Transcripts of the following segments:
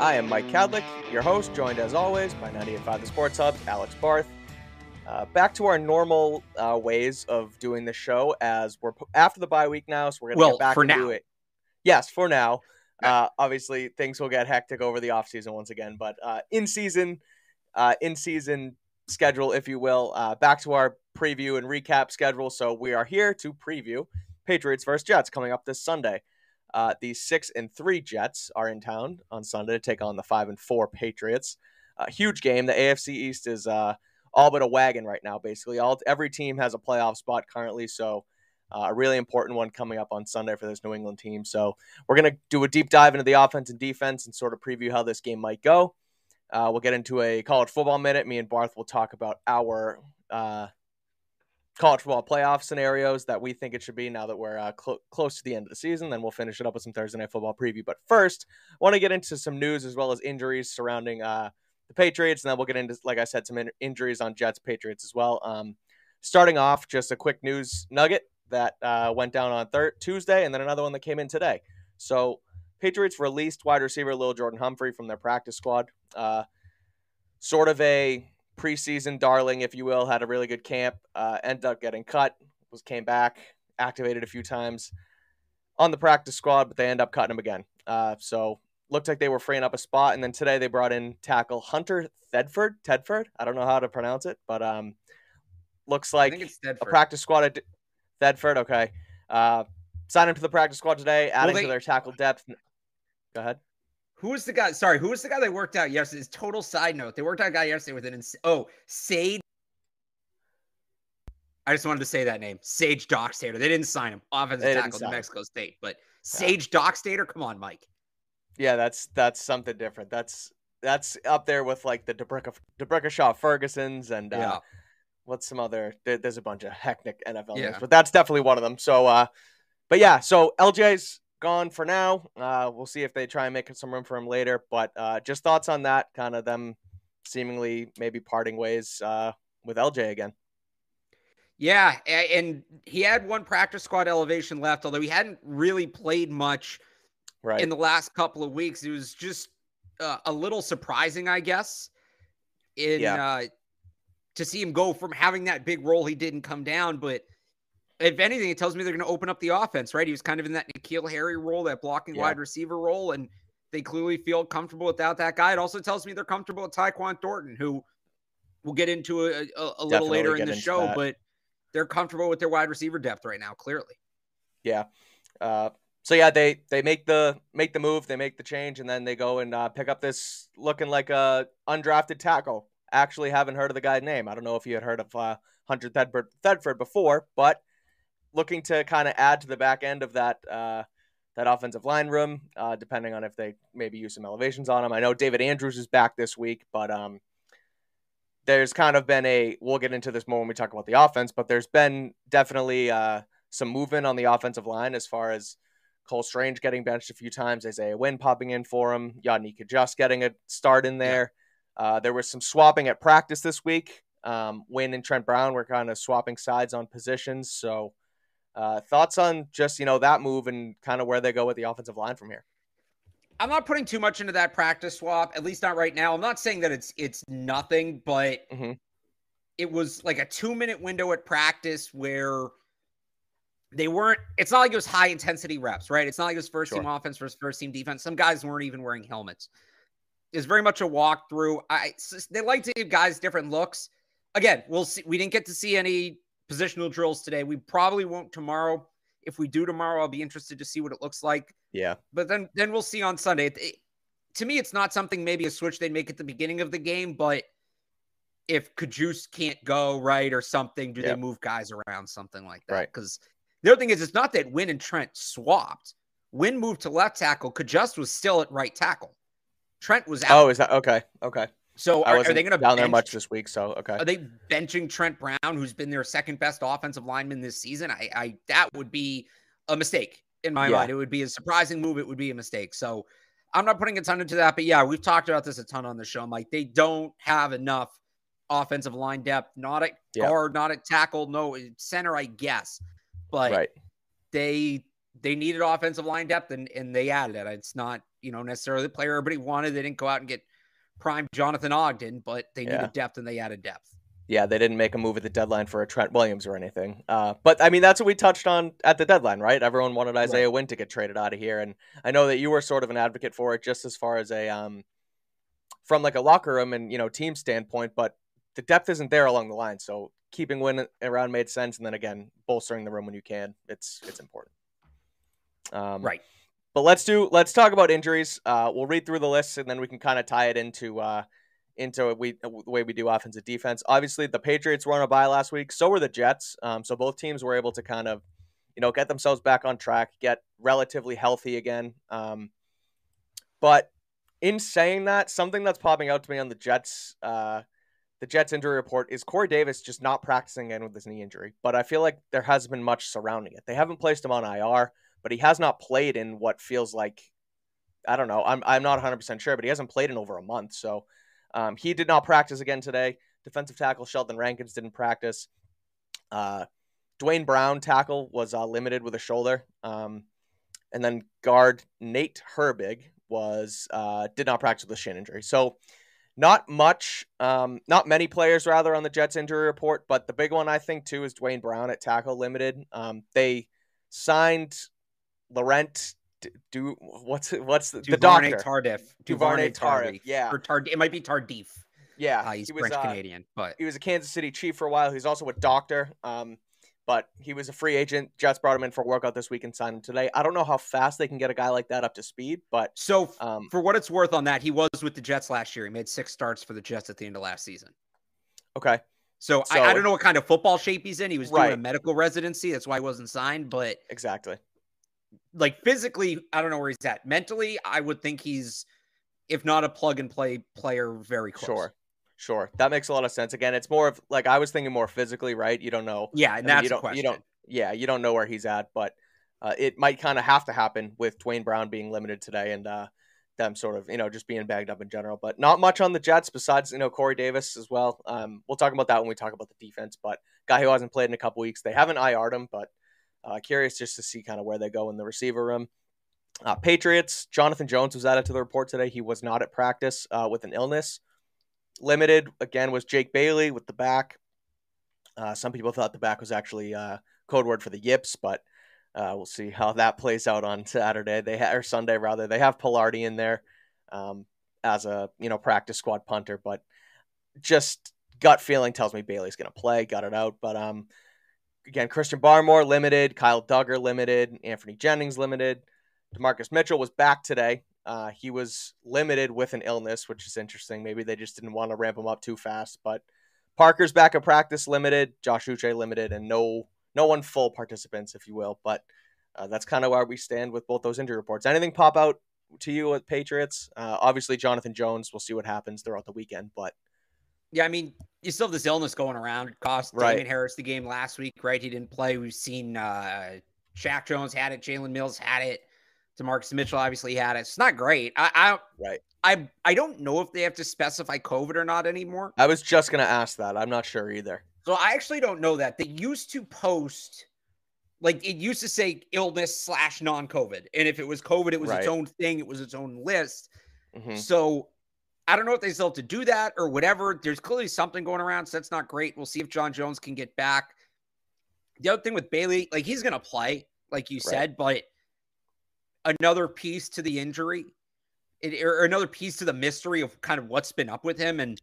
I am Mike Cadlick, your host, joined as always by 98.5 The Sports Hub, Alex Barth. Back to our normal ways of doing the show, as we're after the bye week now, so we're going to get back to it. Yes, for now. Obviously, things will get hectic over the offseason once again, but in-season schedule, if you will, back to our preview and recap schedule. So we are here to preview Patriots vs. Jets coming up this Sunday. The 6-3 Jets are in town on Sunday to take on the 5-4 Patriots. Huge game. The AFC East is all but a wagon right now, basically. Every team has a playoff spot currently, so a really important one coming up on Sunday for this New England team. So we're going to do a deep dive into the offense and defense and sort of preview how this game might go. We'll get into a college football minute. Me and Barth will talk about our college football playoff scenarios that we think it should be now that we're close to the end of the season. Then we'll finish it up with some Thursday Night Football preview. But first, I want to get into some news as well as injuries surrounding the Patriots. And then we'll get into, like I said, some injuries on Jets, Patriots as well. Starting off, just a quick news nugget that went down on Tuesday, and then another one that came in today. So Patriots released wide receiver Lil Jordan Humphrey from their practice squad. Sort of a preseason darling, if you will, had a really good camp, ended up getting cut, came back, activated a few times on the practice squad, but they end up cutting him again. So looked like they were freeing up a spot. And then today they brought in tackle Hunter Thedford. I don't know how to pronounce it, but looks like a practice squad at Thedford. Okay. Signed him to the practice squad today, adding to their tackle depth. Go ahead. Who was the guy? Sorry, who was the guy they worked out yesterday? It's total side note. They worked out a guy yesterday with an Sage. I just wanted to say that name, Sage Dockstader. They didn't sign him. Offensive tackle to Mexico State, but Sage Dockstader. Come on, Mike. Yeah, that's something different. That's up there with like the DeBrickashaw Fergusons and what's some other? There's a bunch of hectic NFL names, but that's definitely one of them. So, but yeah, so LJ's gone for now. We'll see if they try and make some room for him later, but just thoughts on that, kind of them seemingly maybe parting ways with LJ again. Yeah, and he had one practice squad elevation left, although he hadn't really played much in the last couple of weeks. It was just a little surprising, I guess, to see him go from having that big role he did and come down, but if anything, it tells me they're going to open up the offense, right? He was kind of in that N'Keal Harry role, that blocking wide receiver role, and they clearly feel comfortable without that guy. It also tells me they're comfortable with Tyquan Thornton, who we'll get into a little later in the show, but they're comfortable with their wide receiver depth right now, clearly. Yeah. So yeah, they make the move, they make the change, and then they go and pick up this looking like a undrafted tackle. Actually, haven't heard of the guy's name. I don't know if you had heard of Hunter Thedford before, but looking to kind of add to the back end of that offensive line room, depending on if they maybe use some elevations on him. I know David Andrews is back this week, but there's kind of been we'll get into this more when we talk about the offense, but there's been definitely some movement on the offensive line as far as Cole Strange getting benched a few times, Isaiah Wynn popping in for him, Yannick Ajust getting a start in there. Yeah. There was some swapping at practice this week. Wynn and Trent Brown were kind of swapping sides on positions, so thoughts on just, that move and kind of where they go with the offensive line from here? I'm not putting too much into that practice swap, at least not right now. I'm not saying that it's nothing, but it was like a 2-minute window at practice where it's not like it was high intensity reps, right? It's not like it was first team offense versus first team defense. Some guys weren't even wearing helmets. It's very much a walkthrough. They like to give guys different looks. Again, we'll see. We didn't get to see any positional drills today. We probably won't tomorrow. If we do tomorrow, I'll be interested to see what it looks like. Yeah. But then we'll see on Sunday. To me, it's not something maybe a switch they'd make at the beginning of the game, but if Kajus can't go right or something, do they move guys around, something like that? Right. Because The other thing is, it's not that Wynn and Trent swapped. Wynn moved to left tackle. Kajust was still at right tackle. Trent was out. Oh, is that okay? Okay. So are they going to down bench, there much this week? So okay, are they benching Trent Brown, who's been their second best offensive lineman this season? I that would be a mistake in my mind. It would be a surprising move. It would be a mistake. So I'm not putting a ton into that. But yeah, we've talked about this a ton on the show, Mike. They don't have enough offensive line depth. Not at guard, not at tackle. No center, I guess. But they needed offensive line depth, and they added it. It's not, you know, necessarily the player everybody wanted. They didn't go out and get prime Jonathan Ogden, but they needed depth, and they added depth. Yeah, they didn't make a move at the deadline for a Trent Williams or anything. But, I mean, that's what we touched on at the deadline, right? Everyone wanted Isaiah Wynn to get traded out of here, and I know that you were sort of an advocate for it just as far as a from like a locker room and, you know, team standpoint, but the depth isn't there along the line, so keeping Wynn around made sense, and then, again, bolstering the room when you can, it's important. But let's talk about injuries. We'll read through the list, and then we can kind of tie it into the way we do offense and defense. Obviously, the Patriots were on a bye last week. So were the Jets. So both teams were able to kind of, you know, get themselves back on track, get relatively healthy again. But in saying that, something that's popping out to me on the Jets injury report is Corey Davis just not practicing again with his knee injury. But I feel like there hasn't been much surrounding it. They haven't placed him on IR, but he has not played in what feels like, I don't know, I'm not 100% sure, but he hasn't played in over a month. So he did not practice again today. Defensive tackle Sheldon Rankins didn't practice. Dwayne Brown, tackle, was limited with a shoulder. And then guard Nate Herbig did not practice with a shin injury. So not many players rather on the Jets injury report, but the big one I think too is Dwayne Brown at tackle, limited. They signed Laurent Duvernay-Tardif. Yeah. It might be Tardif. Yeah. He's French Canadian, but he was a Kansas City Chief for a while. He's also a doctor. But he was a free agent. Jets brought him in for a workout this week and signed him today. I don't know how fast they can get a guy like that up to speed, but so for what it's worth on that, he was with the Jets last year. He made 6 starts for the Jets at the end of last season. Okay. So I don't know what kind of football shape he's in. He was doing a medical residency. That's why he wasn't signed, but exactly. Like physically, I don't know where he's at. Mentally, I would think he's, if not a plug and play player, very close. Sure. That makes a lot of sense. Again, it's more of like, I was thinking more physically, right? You don't know. Yeah. And that's the question. You don't know where he's at, but it might kind of have to happen with Dwayne Brown being limited today and them sort of, you know, just being bagged up in general, but not much on the Jets besides, you know, Corey Davis as well. We'll talk about that when we talk about the defense, but guy who hasn't played in a couple weeks, they haven't IR'd him, but curious just to see kind of where they go in the receiver room. Patriots, Jonathan Jones was added to the report today. He was not at practice with an illness. Limited, again, was Jake Bailey with the back. Some people thought the back was actually code word for the yips, but we'll see how that plays out on Saturday. Or Sunday, rather. They have Pilardi in there as a, you know, practice squad punter, but just gut feeling tells me Bailey's going to play, got it out. But again, Christian Barmore, limited. Kyle Duggar, limited. Anthony Jennings, limited. Demarcus Mitchell was back today. He was limited with an illness, which is interesting. Maybe they just didn't want to ramp him up too fast. But Parker's back at practice, limited. Josh Uche, limited. And no one full participants, if you will. But that's kind of where we stand with both those injury reports. Anything pop out to you with Patriots? Obviously, Jonathan Jones. We'll see what happens throughout the weekend. But yeah, I mean, you still have this illness going around. It cost Damien Harris the game last week, right? He didn't play. We've seen Shaq Jones had it. Jalen Mills had it. Demarcus Mitchell obviously had it. It's not great. I don't know if they have to specify COVID or not anymore. I was just going to ask that. I'm not sure either. So I actually don't know that. They used to post, like it used to say illness/non-COVID. And if it was COVID, it was its own thing. It was its own list. Mm-hmm. So I don't know if they still have to do that or whatever. There's clearly something going around, so that's not great. We'll see if John Jones can get back. The other thing with Bailey, like he's going to play, like you said, but another piece to the injury, or another piece to the mystery of kind of what's been up with him. And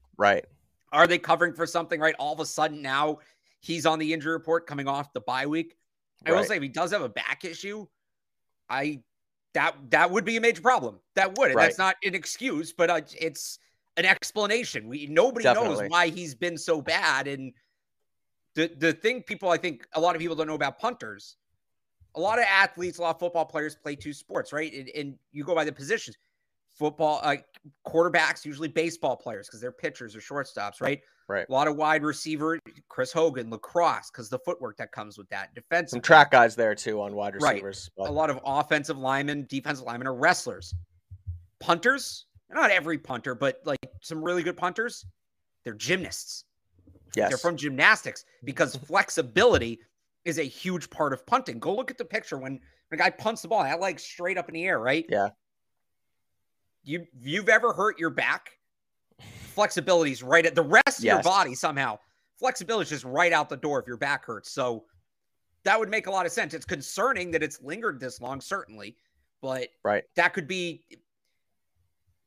are they covering for something, right? All of a sudden now he's on the injury report coming off the bye week. I will say if he does have a back issue, that would be a major problem. That would. And that's not an excuse, but it's an explanation. Nobody knows why he's been so bad. And the thing I think a lot of people don't know about punters a lot of athletes, a lot of football players play two sports, right? And you go by the positions. Football quarterbacks, usually baseball players because they're pitchers or shortstops, right? Right. A lot of wide receiver, Chris Hogan, lacrosse, because the footwork that comes with that. Defense. Some track guys there too on wide receivers. Right. But a lot of offensive linemen, defensive linemen are wrestlers. Punters, not every punter, but like some really good punters, they're gymnasts. Yes. They're from gymnastics because flexibility is a huge part of punting. Go look at the picture when a guy punts the ball, that leg's straight up in the air, right? Yeah. You've ever hurt your back? Flexibility's right at the rest of your body somehow. Flexibility is just right out the door if your back hurts. So that would make a lot of sense. It's concerning that it's lingered this long, certainly, but that could be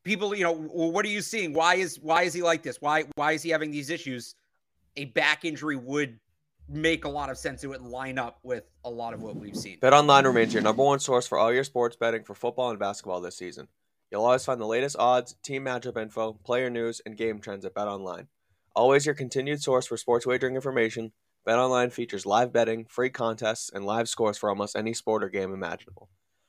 people, you know, well, what are you seeing? Why is he like this? Why is he having these issues? A back injury would make a lot of sense. It would line up with a lot of what we've seen. BetOnline remains your number one source for all your sports betting for football and basketball this season. You'll always find the latest odds, team matchup info, player news, and game trends at BetOnline. Always your continued source for sports wagering information, BetOnline features live betting, free contests, and live scores for almost any sport or game imaginable.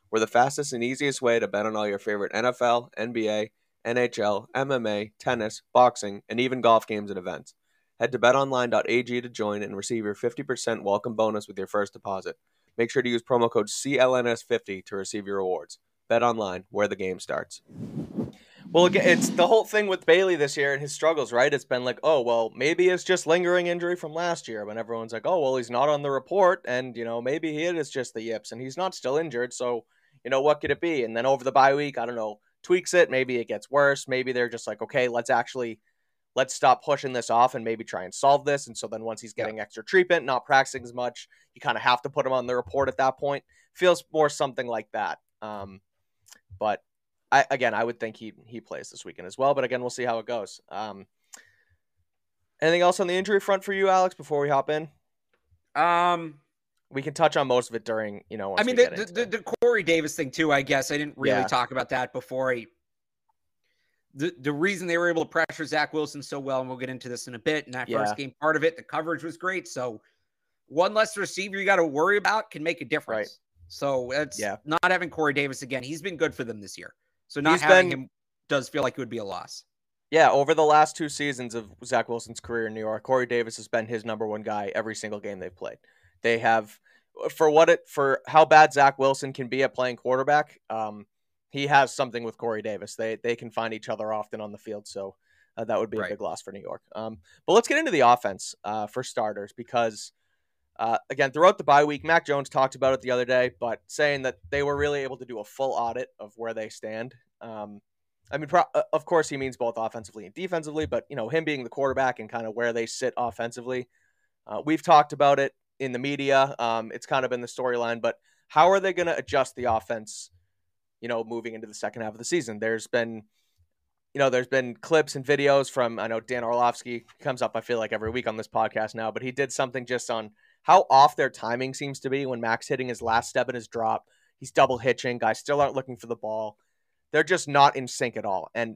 We're the fastest and easiest way to bet on all your favorite NFL, NBA, NHL, MMA, tennis, boxing, and even golf games and events. Head to BetOnline.ag to join and receive your 50% welcome bonus with your first deposit. Make sure to use promo code CLNS50 to receive your rewards. BetOnline, where the game starts. Well, again, it's the whole thing with Bailey this year and his struggles, right? It's been like, oh, well, maybe it's just lingering injury from last year when everyone's like, oh, well, he's not on the report and, you know, maybe it is just the yips and he's not still injured. So, you know, what could it be? And then over the bye week, I don't know, tweaks it. Maybe it gets worse. Maybe they're just like, okay, let's stop pushing this off and maybe try and solve this. And so then once he's getting extra treatment, not practicing as much, you kind of have to put him on the report at that point. Feels more something like that. But I would think he plays this weekend as well. But again, we'll see how it goes. Anything else on the injury front for you, Alex, before we hop in? We can touch on most of it during, you know, once we get into it. The Corey Davis thing too, I guess. I didn't really talk about that before. The reason they were able to pressure Zach Wilson so well, and we'll get into this in a bit, and that first game part of it, the coverage was great. So one less receiver you got to worry about can make a difference. Right. So that's not having Corey Davis again. He's been good for them this year. So not having him does feel like it would be a loss. Yeah, over the last two seasons of Zach Wilson's career in New York, Corey Davis has been his number one guy every single game they've played. They have, for how bad Zach Wilson can be at playing quarterback, he has something with Corey Davis. They can find each other often on the field. So that would be a big loss for New York. But let's get into the offense for starters because again, throughout the bye week, Mac Jones talked about it the other day, but saying that they were really able to do a full audit of where they stand. Of course, he means both offensively and defensively, but, you know, him being the quarterback and kind of where they sit offensively. We've talked about it in the media. It's kind of been the storyline, but how are they going to adjust the offense, you know, moving into the second half of the season? There's been clips and videos from, I know Dan Orlovsky comes up, I feel like every week on this podcast now, but he did something just on how off their timing seems to be when Mac's hitting his last step and his drop. He's double hitching. Guys still aren't looking for the ball. They're just not in sync at all. And,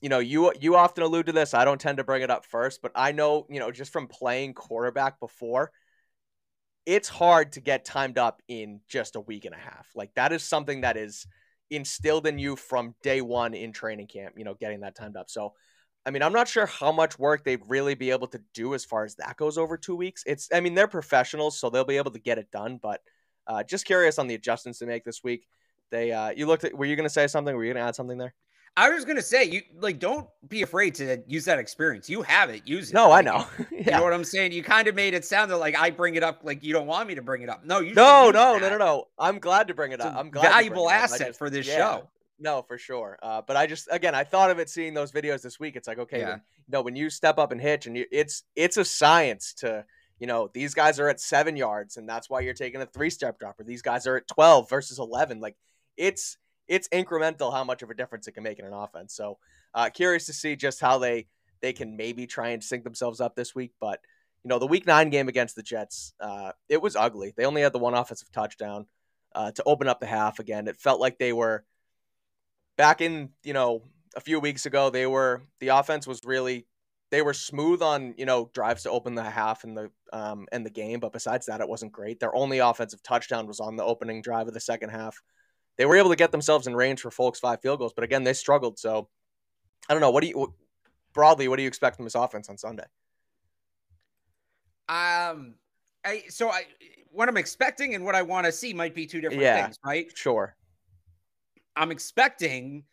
you know, you often allude to this. I don't tend to bring it up first, but I know, you know, just from playing quarterback before, it's hard to get timed up in just a week and a half. Like, that is something that is instilled in you from day one in training camp, you know, getting that timed up. So, I mean, I'm not sure how much work they'd really be able to do as far as that goes over 2 weeks. They're professionals, so they'll be able to get it done. But just curious on the adjustments they make this week. Were you going to say something? Were you going to add something there? I was going to say, don't be afraid to use that experience. You have it. Use it. No, I know. You know what I'm saying? You kind of made it sound like I bring it up, like you don't want me to bring it up. No, No. I'm glad to bring it up. I'm glad. Valuable asset for this show. No, for sure. But I thought of it seeing those videos this week. It's like, okay, when you step up and hitch, and it's a science to, you know, these guys are at 7 yards, and that's why you're taking a 3-step drop, or these guys are at 12 versus 11. Like, it's incremental how much of a difference it can make in an offense. So curious to see just how they can maybe try and sync themselves up this week. But, you know, the Week 9 game against the Jets, it was ugly. They only had the one offensive touchdown to open up the half again. It felt like they were – back in, you know, a few weeks ago, the offense was really They were smooth on, you know, drives to open the half and the game, but besides that, it wasn't great. Their only offensive touchdown was on the opening drive of the second half. They were able to get themselves in range for Folk's 5 field goals, but again, they struggled. So I don't know. Broadly, what do you expect from this offense on Sunday? What I'm expecting and what I want to see might be two different things, right? Sure. I'm expecting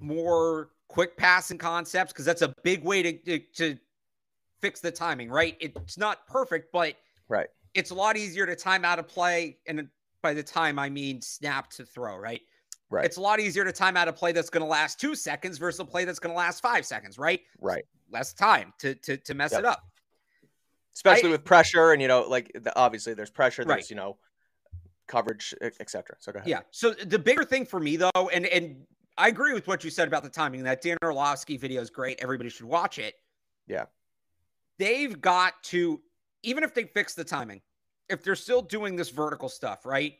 more quick passing concepts because that's a big way to fix the timing, right? It's not perfect, but right, it's a lot easier to time out of play. And by the time, I mean snap to throw, right? Right. It's a lot easier to time out a play that's going to last 2 seconds versus a play that's going to last 5 seconds, right? Right. Less time to mess it up. Especially with pressure and, you know, like obviously there's pressure, there's, you know, coverage, et cetera. So go ahead. Yeah. So the bigger thing for me though, and I agree with what you said about the timing. That Dan Orlovsky video is great. Everybody should watch it. Yeah. They've got to, even if they fix the timing, if they're still doing this vertical stuff, right?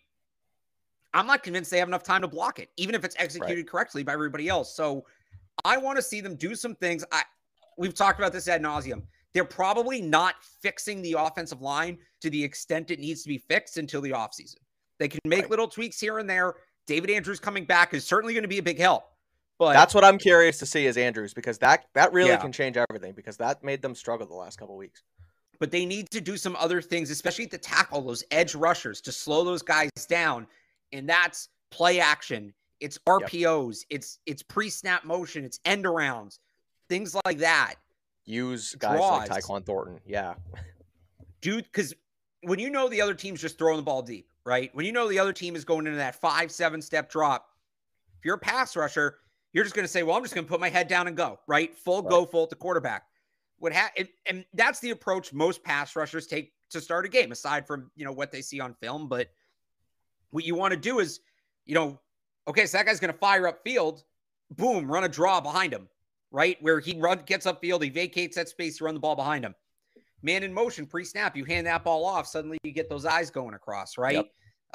I'm not convinced they have enough time to block it, even if it's executed correctly by everybody else. So I want to see them do some things. We've talked about this ad nauseum. They're probably not fixing the offensive line to the extent it needs to be fixed until the offseason. They can make little tweaks here and there. David Andrews coming back is certainly going to be a big help. But that's what I'm curious to see is Andrews, because that really can change everything, because that made them struggle the last couple of weeks. But they need to do some other things, especially at the tackle, those edge rushers, to slow those guys down. And that's play action. It's RPOs. It's pre-snap motion. It's end arounds, things like that. Use guys like Tyquan Thornton. Yeah. Dude, because when you know the other team's just throwing the ball deep, right? When you know the other team is going into that 5-7 step drop, if you're a pass rusher, you're just going to say, well, I'm just going to put my head down and go, right? Full at the quarterback. And that's the approach most pass rushers take to start a game, aside from, you know, what they see on film. But what you want to do is, you know, okay, so that guy's going to fire upfield, boom, run a draw behind him, right? Where he gets upfield, he vacates that space to run the ball behind him. Man in motion, pre-snap, you hand that ball off, suddenly you get those eyes going across, right?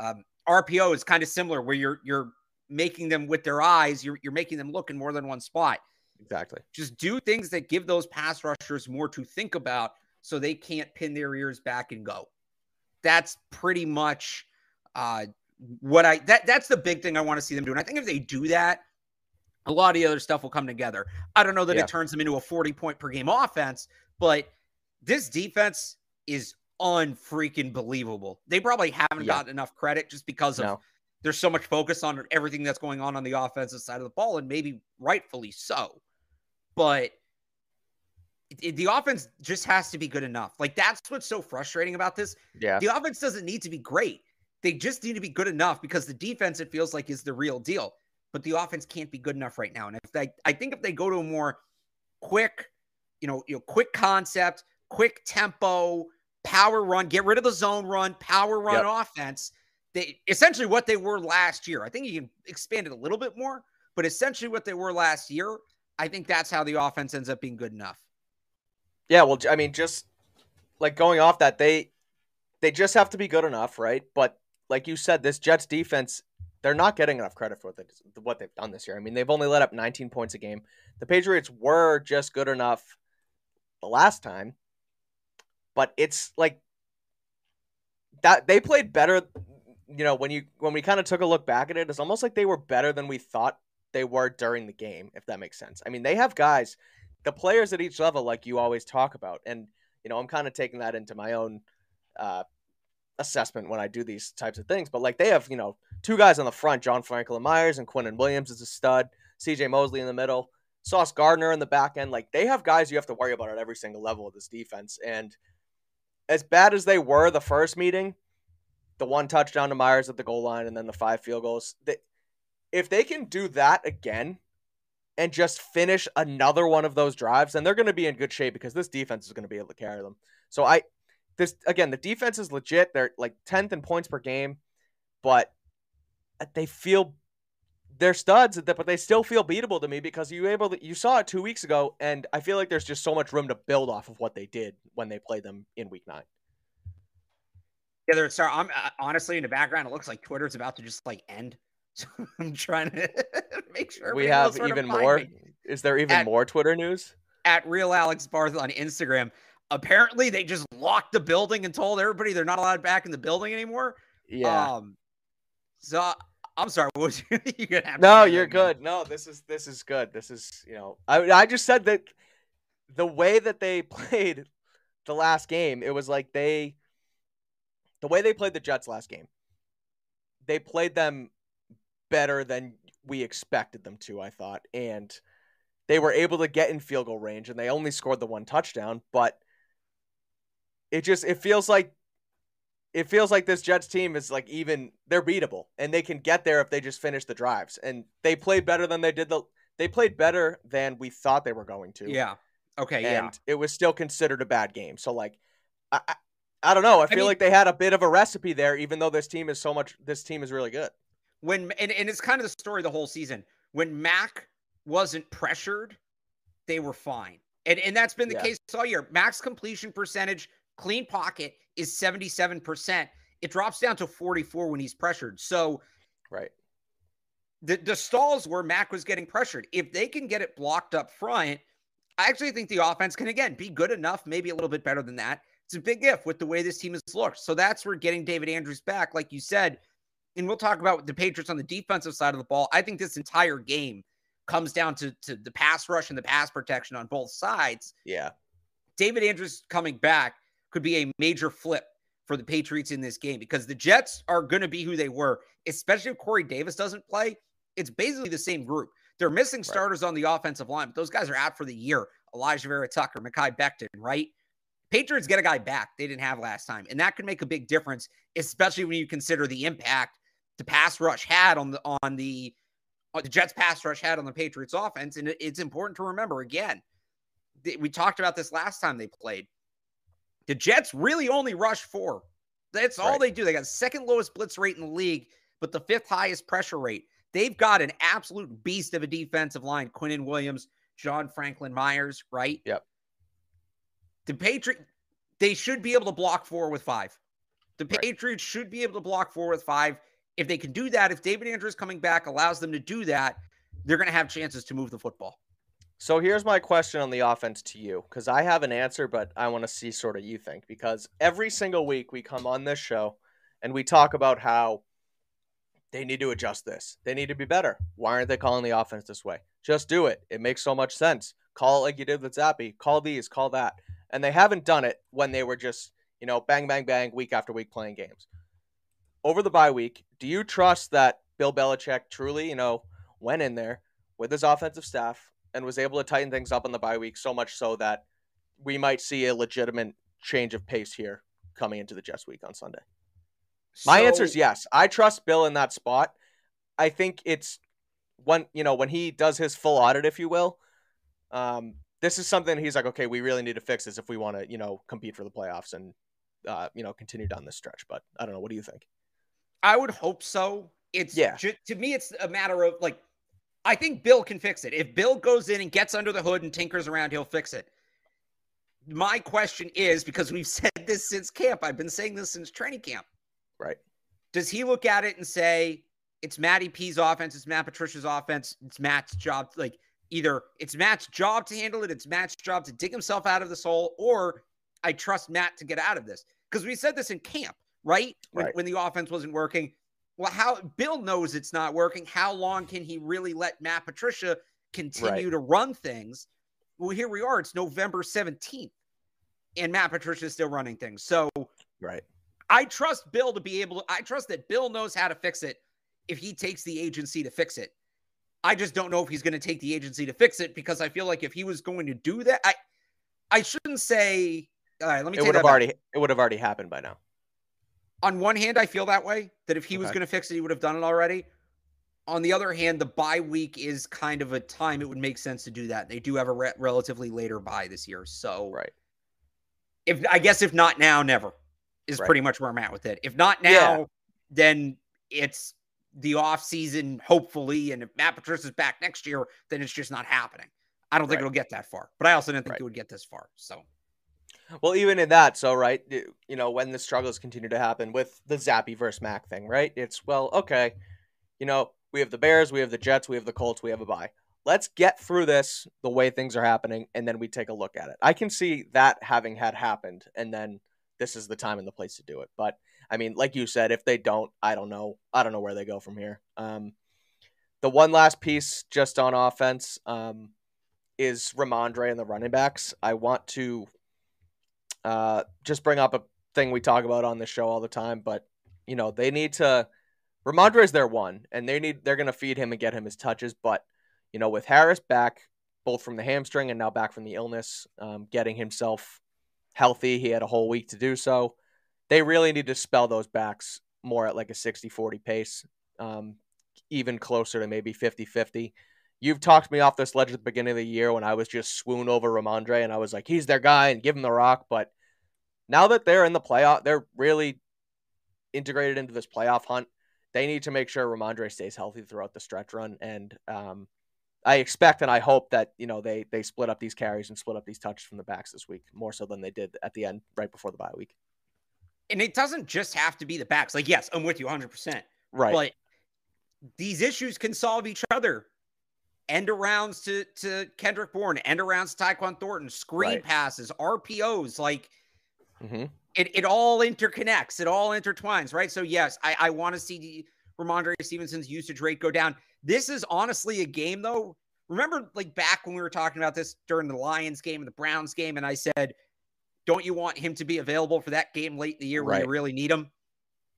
Yep. RPO is kind of similar where you're making them with their eyes, you're making them look in more than one spot. Exactly. Just do things that give those pass rushers more to think about so they can't pin their ears back and go. That's pretty much that's the big thing I want to see them do. And I think if they do that, a lot of the other stuff will come together. I don't know that it turns them into a 40 point per game offense, but this defense is unfreaking believable. They probably haven't gotten enough credit just because of there's so much focus on everything that's going on the offensive side of the ball, and maybe rightfully so, but the offense just has to be good enough. Like, that's what's so frustrating about this. Yeah. The offense doesn't need to be great. They just need to be good enough, because the defense, it feels like, is the real deal, but the offense can't be good enough right now. And I think if they go to a more quick, quick concept, quick tempo, power run, get rid of the zone run, power run offense, they essentially what they were last year. I think you can expand it a little bit more, but essentially what they were last year, I think that's how the offense ends up being good enough. Yeah. Well, I mean, just like going off that, they just have to be good enough. Right. But like you said, this Jets defense, they're not getting enough credit for what they've done this year. I mean, they've only let up 19 points a game. The Patriots were just good enough the last time, but it's like that they played better. You know, when we kind of took a look back at it, it's almost like they were better than we thought they were during the game, if that makes sense. I mean, they have guys, the players at each level, like you always talk about. And, you know, I'm kind of taking that into my own, assessment when I do these types of things, but like they have, you know, two guys on the front, John Franklin Myers and Quinnen Williams is a stud, CJ Mosley in the middle, Sauce Gardner in the back end. Like, they have guys you have to worry about at every single level of this defense. And as bad as they were the first meeting, the one touchdown to Myers at the goal line and then the 5 field goals, if they can do that again and just finish another one of those drives, then they're going to be in good shape, because this defense is going to be able to carry them. So this, again, the defense is legit. They're like 10th in points per game, but they feel they're studs, but they still feel beatable to me, because you saw it 2 weeks ago, and I feel like there's just so much room to build off of what they did when they played them in week 9. Yeah, they're sorry. I'm honestly in the background, it looks like Twitter's about to just like end. So I'm trying to make sure we have even more. Is there even more Twitter news? at Real Alex Barth on Instagram. Apparently they just locked the building and told everybody they're not allowed back in the building anymore. Yeah. So I'm sorry. What was you gonna have? No, you're good. No, this is good. This is, you know, I just said that the way that they played the last game, it was like the way they played the Jets last game, they played them better than we expected them to, I thought. And they were able to get in field goal range, and they only scored the one touchdown, but it feels like this Jets team is like, even they're beatable and they can get there if they just finish the drives. And they played better than they played better than we thought they were going to. Yeah. Okay. Yeah. And it was still considered a bad game. So like, I don't know. I feel like they had a bit of a recipe there, even though this team is really good. And it's kind of the story the whole season. When Mac wasn't pressured, they were fine. And that's been the case all year. Mac's completion percentage, clean pocket, is 77%. It drops down to 44% when he's pressured. So right. The stalls where Mac was getting pressured, if they can get it blocked up front, I actually think the offense can, again, be good enough, maybe a little bit better than that. It's a big if with the way this team has looked. So that's where getting David Andrews back, like you said, and we'll talk about the Patriots on the defensive side of the ball. I think this entire game comes down to the pass rush and the pass protection on both sides. Yeah. David Andrews coming back could be a major flip for the Patriots in this game, because the Jets are going to be who they were, especially if Corey Davis doesn't play. It's basically the same group. They're missing starters on the offensive line, but those guys are out for the year. Elijah Vera Tucker, Mekhi Becton, right? Patriots get a guy back they didn't have last time, and that could make a big difference, especially when you consider the impact the pass rush had on the Jets pass rush had on the Patriots offense. And it's important to remember, again, we talked about this last time they played. The Jets really only rush 4. That's all they do. They got the second lowest blitz rate in the league, but the 5th highest pressure rate. They've got an absolute beast of a defensive line. Quinnen Williams, John Franklin Myers, right? Yep. The Patriots, they should be able to block 4 with 5. The Patriots should be able to block 4 with 5. If they can do that, if David Andrews coming back allows them to do that, they're going to have chances to move the football. So here's my question on the offense to you, because I have an answer, but I want to see sort of you think, because every single week we come on this show and we talk about how they need to adjust this. They need to be better. Why aren't they calling the offense this way? Just do it. It makes so much sense. Call it like you did with Zappy. Call these, call that. And they haven't done it when they were just, you know, bang, bang, bang, week after week playing games. Over the bye week, do you trust that Bill Belichick truly, you know, went in there with his offensive staff and was able to tighten things up on the bye week so much so that we might see a legitimate change of pace here coming into the Jets week on Sunday? My answer is yes. I trust Bill in that spot. I think it's when he does his full audit, if you will, this is something he's like, okay, we really need to fix this if we want to, you know, compete for the playoffs and, continue down this stretch. But I don't know. What do you think? I would hope so. To me, it's a matter of, like, I think Bill can fix it. If Bill goes in and gets under the hood and tinkers around, he'll fix it. My question is, because we've said this since camp, I've been saying this since training camp. Right. Does he look at it and say, it's Matty P's offense, it's Matt Patricia's offense, it's Matt's job, like, either it's Matt's job to handle it, it's Matt's job to dig himself out of this hole, or I trust Matt to get out of this? Because we said this in camp. Right? When the offense wasn't working. Well, how Bill knows it's not working. How long can he really let Matt Patricia continue to run things? Well, here we are. It's November 17th and Matt Patricia is still running things. So I trust Bill to be able to, I trust that Bill knows how to fix it if he takes the agency to fix it. I just don't know if he's going to take the agency to fix it, because I feel like if he was going to do that, I shouldn't say, all right, let me take that back. It would have already happened by now. On one hand, I feel that way, that if he was going to fix it, he would have done it already. On the other hand, the bye week is kind of a time it would make sense to do that. They do have a relatively later bye this year. So if not now, never is pretty much where I'm at with it. If not now, then it's the off season, hopefully. And if Matt Patricia's back next year, then it's just not happening. I don't think it'll get that far, but I also didn't think it would get this far. So. Well, even in that, when the struggles continue to happen with the Zappy versus Mac thing, right? It's, we have the Bears, we have the Jets, we have the Colts, we have a bye. let's get through this the way things are happening, and then we take a look at it. I can see that having had happened, and then this is the time and the place to do it. But, I mean, like you said, if they don't, I don't know. I don't know where they go from here. The one last piece just on offense is Ramondre and the running backs. I want to just bring up a thing we talk about on the show all the time, but, you know, they need to – Ramondre is their one, and they're going to feed him and get him his touches, but, you know, with Harris back, both from the hamstring and now back from the illness, getting himself healthy, he had a whole week to do so. They really need to spell those backs more at like a 60-40 pace, even closer to maybe 50-50. You've talked me off this ledge at the beginning of the year when I was just swooned over Ramondre, and I was like, he's their guy and give him the rock. But now that they're in the playoff, they're really integrated into this playoff hunt. They need to make sure Ramondre stays healthy throughout the stretch run. And I expect and I hope that, you know, they split up these carries and split up these touches from the backs this week, more so than they did at the end right before the bye week. And it doesn't just have to be the backs. Like, yes, I'm with you 100%. Right. But these issues can solve each other. End arounds to Kendrick Bourne, end arounds to Tyquan Thornton, screen passes, RPOs, like it all interconnects. It all intertwines, right? So, yes, I want to see Ramondre Stevenson's usage rate go down. This is honestly a game, though. Remember, like, back when we were talking about this during the Lions game and the Browns game, and I said, don't you want him to be available for that game late in the year when you really need him?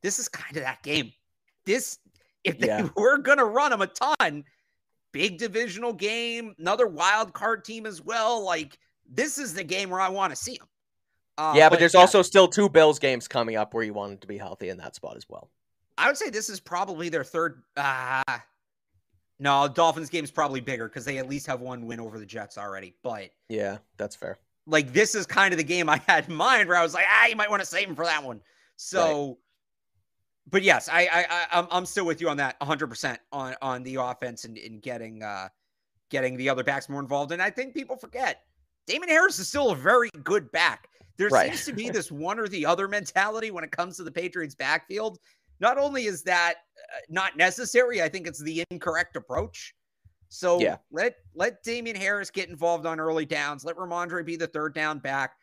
This is kind of that game. This, if they were going to run him a ton, big divisional game, another wild card team as well. Like, this is the game where I want to see him. But there's also still two Bills games coming up where you want him to be healthy in that spot as well. I would say this is probably their third. No, Dolphins game is probably bigger because they at least have one win over the Jets already. But yeah, that's fair. Like, this is kind of the game I had in mind where I was like, you might want to save him for that one. So, but yes, I'm still with you on that 100% on the offense and getting the other backs more involved. And I think people forget Damien Harris is still a very good back. There seems to be this one or the other mentality when it comes to the Patriots backfield. Not only is that not necessary, I think it's the incorrect approach. So let Damien Harris get involved on early downs. Let Ramondre be the third down back.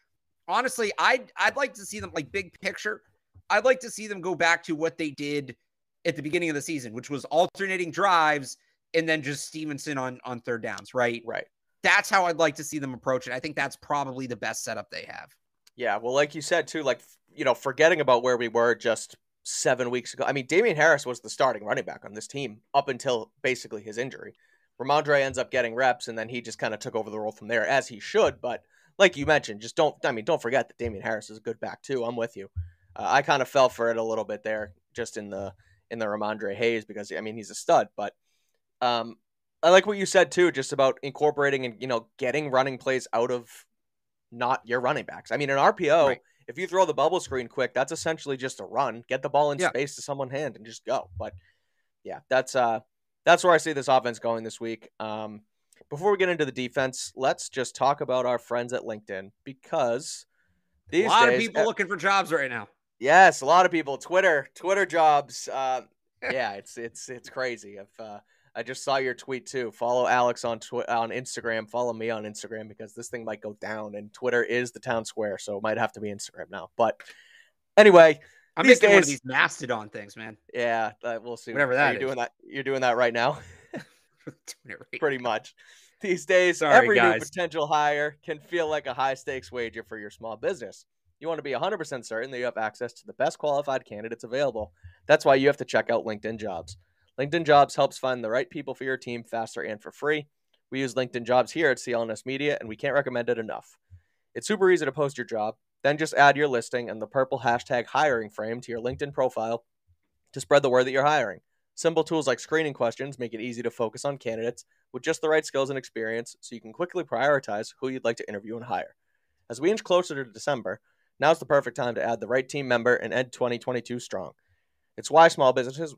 Honestly, I'd like to see them, like, big picture. I'd like to see them go back to what they did at the beginning of the season, which was alternating drives and then just Stevenson on third downs, right? Right. That's how I'd like to see them approach it. I think that's probably the best setup they have. Yeah, well, like you said, too, like, you know, forgetting about where we were just 7 weeks ago. I mean, Damien Harris was the starting running back on this team up until basically his injury. Ramondre ends up getting reps, and then he just kind of took over the role from there, as he should. But like you mentioned, just don't forget that Damien Harris is a good back, too. I'm with you. I kind of fell for it a little bit there just in the Ramondre haze because, I mean, he's a stud. But I like what you said, too, just about incorporating and, you know, getting running plays out of not your running backs. I mean, an RPO, if you throw the bubble screen quick, that's essentially just a run. Get the ball in space to someone's hand and just go. But, yeah, that's where I see this offense going this week. Before we get into the defense, let's just talk about our friends at LinkedIn because these days... A lot of people looking for jobs right now. Yes, a lot of people. Twitter jobs. Yeah, it's crazy. I just saw your tweet, too. Follow Alex on Instagram. Follow me on Instagram because this thing might go down, and Twitter is the town square, so it might have to be Instagram now. But anyway... I'm making one of these Mastodon things, man. Yeah, we'll see. Whatever that is. You're doing that right now? Pretty much. These days, every new potential hire can feel like a high-stakes wager for your small business. You want to be 100% certain that you have access to the best qualified candidates available. That's why you have to check out LinkedIn Jobs. LinkedIn Jobs helps find the right people for your team faster and for free. We use LinkedIn Jobs here at CLNS Media, and we can't recommend it enough. It's super easy to post your job. Then just add your listing and the purple hashtag hiring frame to your LinkedIn profile to spread the word that you're hiring. Simple tools like screening questions make it easy to focus on candidates with just the right skills and experience so you can quickly prioritize who you'd like to interview and hire. As we inch closer to December, now's the perfect time to add the right team member and end 2022 strong. It's why small businesses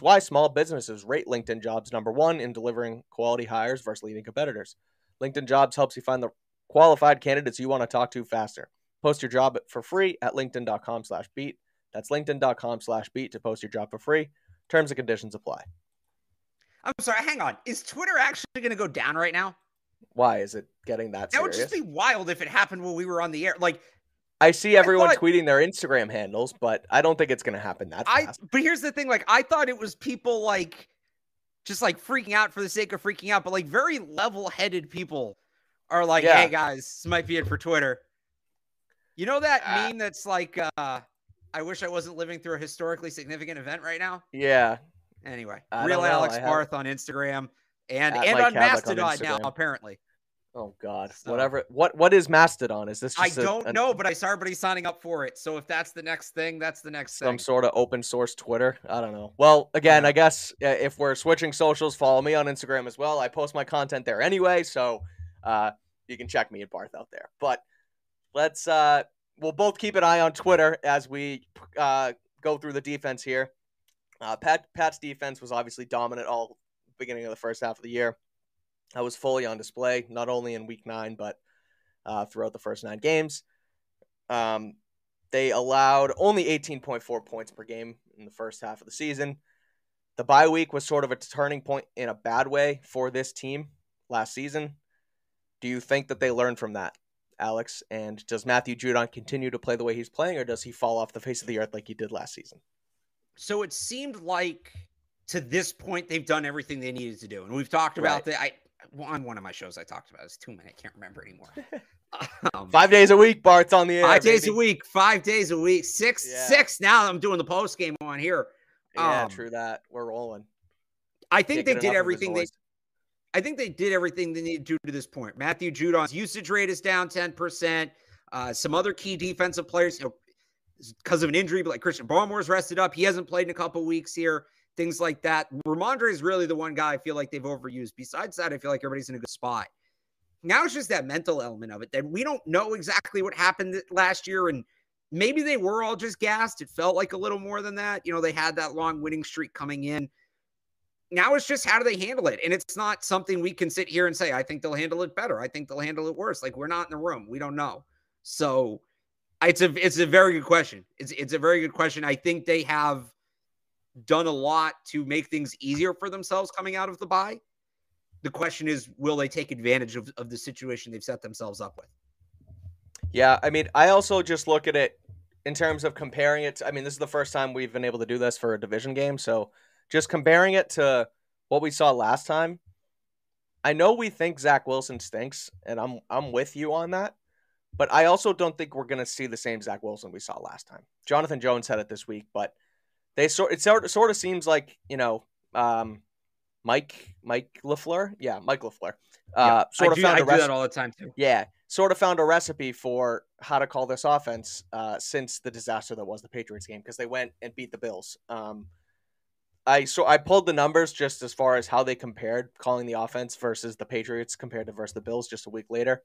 rate LinkedIn Jobs #1 in delivering quality hires versus leading competitors. LinkedIn Jobs helps you find the qualified candidates you want to talk to faster. Post your job for free at linkedin.com/beat. That's linkedin.com/beat to post your job for free. Terms and conditions apply. I'm sorry, hang on. Is Twitter actually going to go down right now? Why is it getting that serious? That would just be wild if it happened while we were on the air. Like, I see everyone tweeting their Instagram handles, but I don't think it's going to happen that fast. But here's the thing. Like, I thought it was people, like, just, like, freaking out for the sake of freaking out. But, like, very level-headed people are like, hey, guys, this might be it for Twitter. You know that meme that's like, I wish I wasn't living through a historically significant event right now? Yeah. Anyway, real Alex Barth on Instagram and on Mastodon now, apparently. Oh, God. So, whatever. What is Mastodon? Is this just I don't know, but I saw everybody signing up for it. So if that's the next thing, that's the next thing. Some sort of open source Twitter. I don't know. Well, again, I guess if we're switching socials, follow me on Instagram as well. I post my content there anyway. So you can check me at Barth out there. But let's we'll both keep an eye on Twitter as we go through the defense here. Pat's defense was obviously dominant all beginning of the first half of the year. I was fully on display, not only in week 9, but throughout the first 9 games. They allowed only 18.4 points per game in the first half of the season. The bye week was sort of a turning point in a bad way for this team last season. Do you think that they learned from that, Alex? And does Matthew Judon continue to play the way he's playing, or does he fall off the face of the earth like he did last season? So it seemed like to this point, they've done everything they needed to do. And we've talked about that. On one of my shows, I talked about it. It's too many. I can't remember anymore. 5 days a week, Bart's on the air. 5 days a week. 5 days a week. Six. Now I'm doing the post game on here. Yeah, true that. We're rolling. I think they did everything they needed to do to this point. Matthew Judon's usage rate is down 10%. Some other key defensive players, because of an injury, but like Christian Barmore's rested up. He hasn't played in a couple weeks here. Things like that. Ramondre is really the one guy I feel like they've overused. Besides that, I feel like everybody's in a good spot. Now it's just that mental element of it that we don't know exactly what happened last year, and maybe they were all just gassed. It felt like a little more than that. You know, they had that long winning streak coming in. Now it's just how do they handle it? And it's not something we can sit here and say, I think they'll handle it better. I think they'll handle it worse. Like, we're not in the room. We don't know. So it's a very good question. It's a very good question. I think they have done a lot to make things easier for themselves coming out of the bye. The question is, will they take advantage of the situation they've set themselves up with? Yeah, I mean, I also just look at it in terms of comparing it to, I mean, this is the first time we've been able to do this for a division game, so just comparing it to what we saw last time. I know we think Zach Wilson stinks, and I'm with you on that, but I also don't think we're going to see the same Zach Wilson we saw last time. Jonathan Jones had it this week, but It sort of seems like, you know, Mike LaFleur. Yeah, Mike LaFleur. I do that all the time too. Yeah, sort of found a recipe for how to call this offense since the disaster that was the Patriots game, because they went and beat the Bills. I pulled the numbers just as far as how they compared calling the offense versus the Patriots versus the Bills just a week later.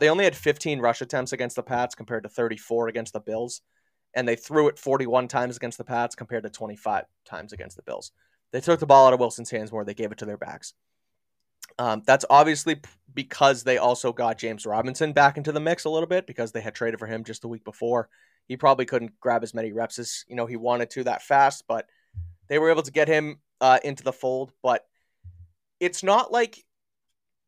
They only had 15 rush attempts against the Pats compared to 34 against the Bills. And they threw it 41 times against the Pats compared to 25 times against the Bills. They took the ball out of Wilson's hands more. They gave it to their backs. That's obviously because they also got James Robinson back into the mix a little bit, because they had traded for him just the week before. He probably couldn't grab as many reps as, you know, he wanted to that fast, but they were able to get him into the fold. But it's not like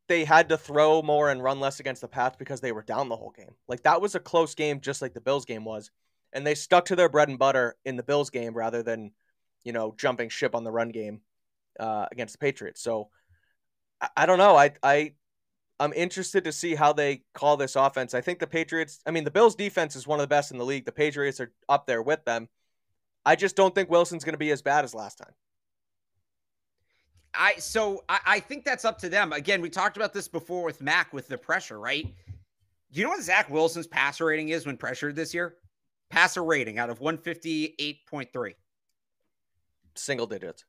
they had to throw more and run less against the Pats because they were down the whole game. Like, that was a close game, just like the Bills game was. And they stuck to their bread and butter in the Bills game rather than, you know, jumping ship on the run game against the Patriots. So I don't know. I'm interested to see how they call this offense. I think the Patriots, I mean, the Bills defense is one of the best in the league. The Patriots are up there with them. I just don't think Wilson's going to be as bad as last time. I think that's up to them. Again, we talked about this before with Mac, with the pressure, right? You know what Zach Wilson's passer rating is when pressured this year? Passer rating out of 158.3. Single digits.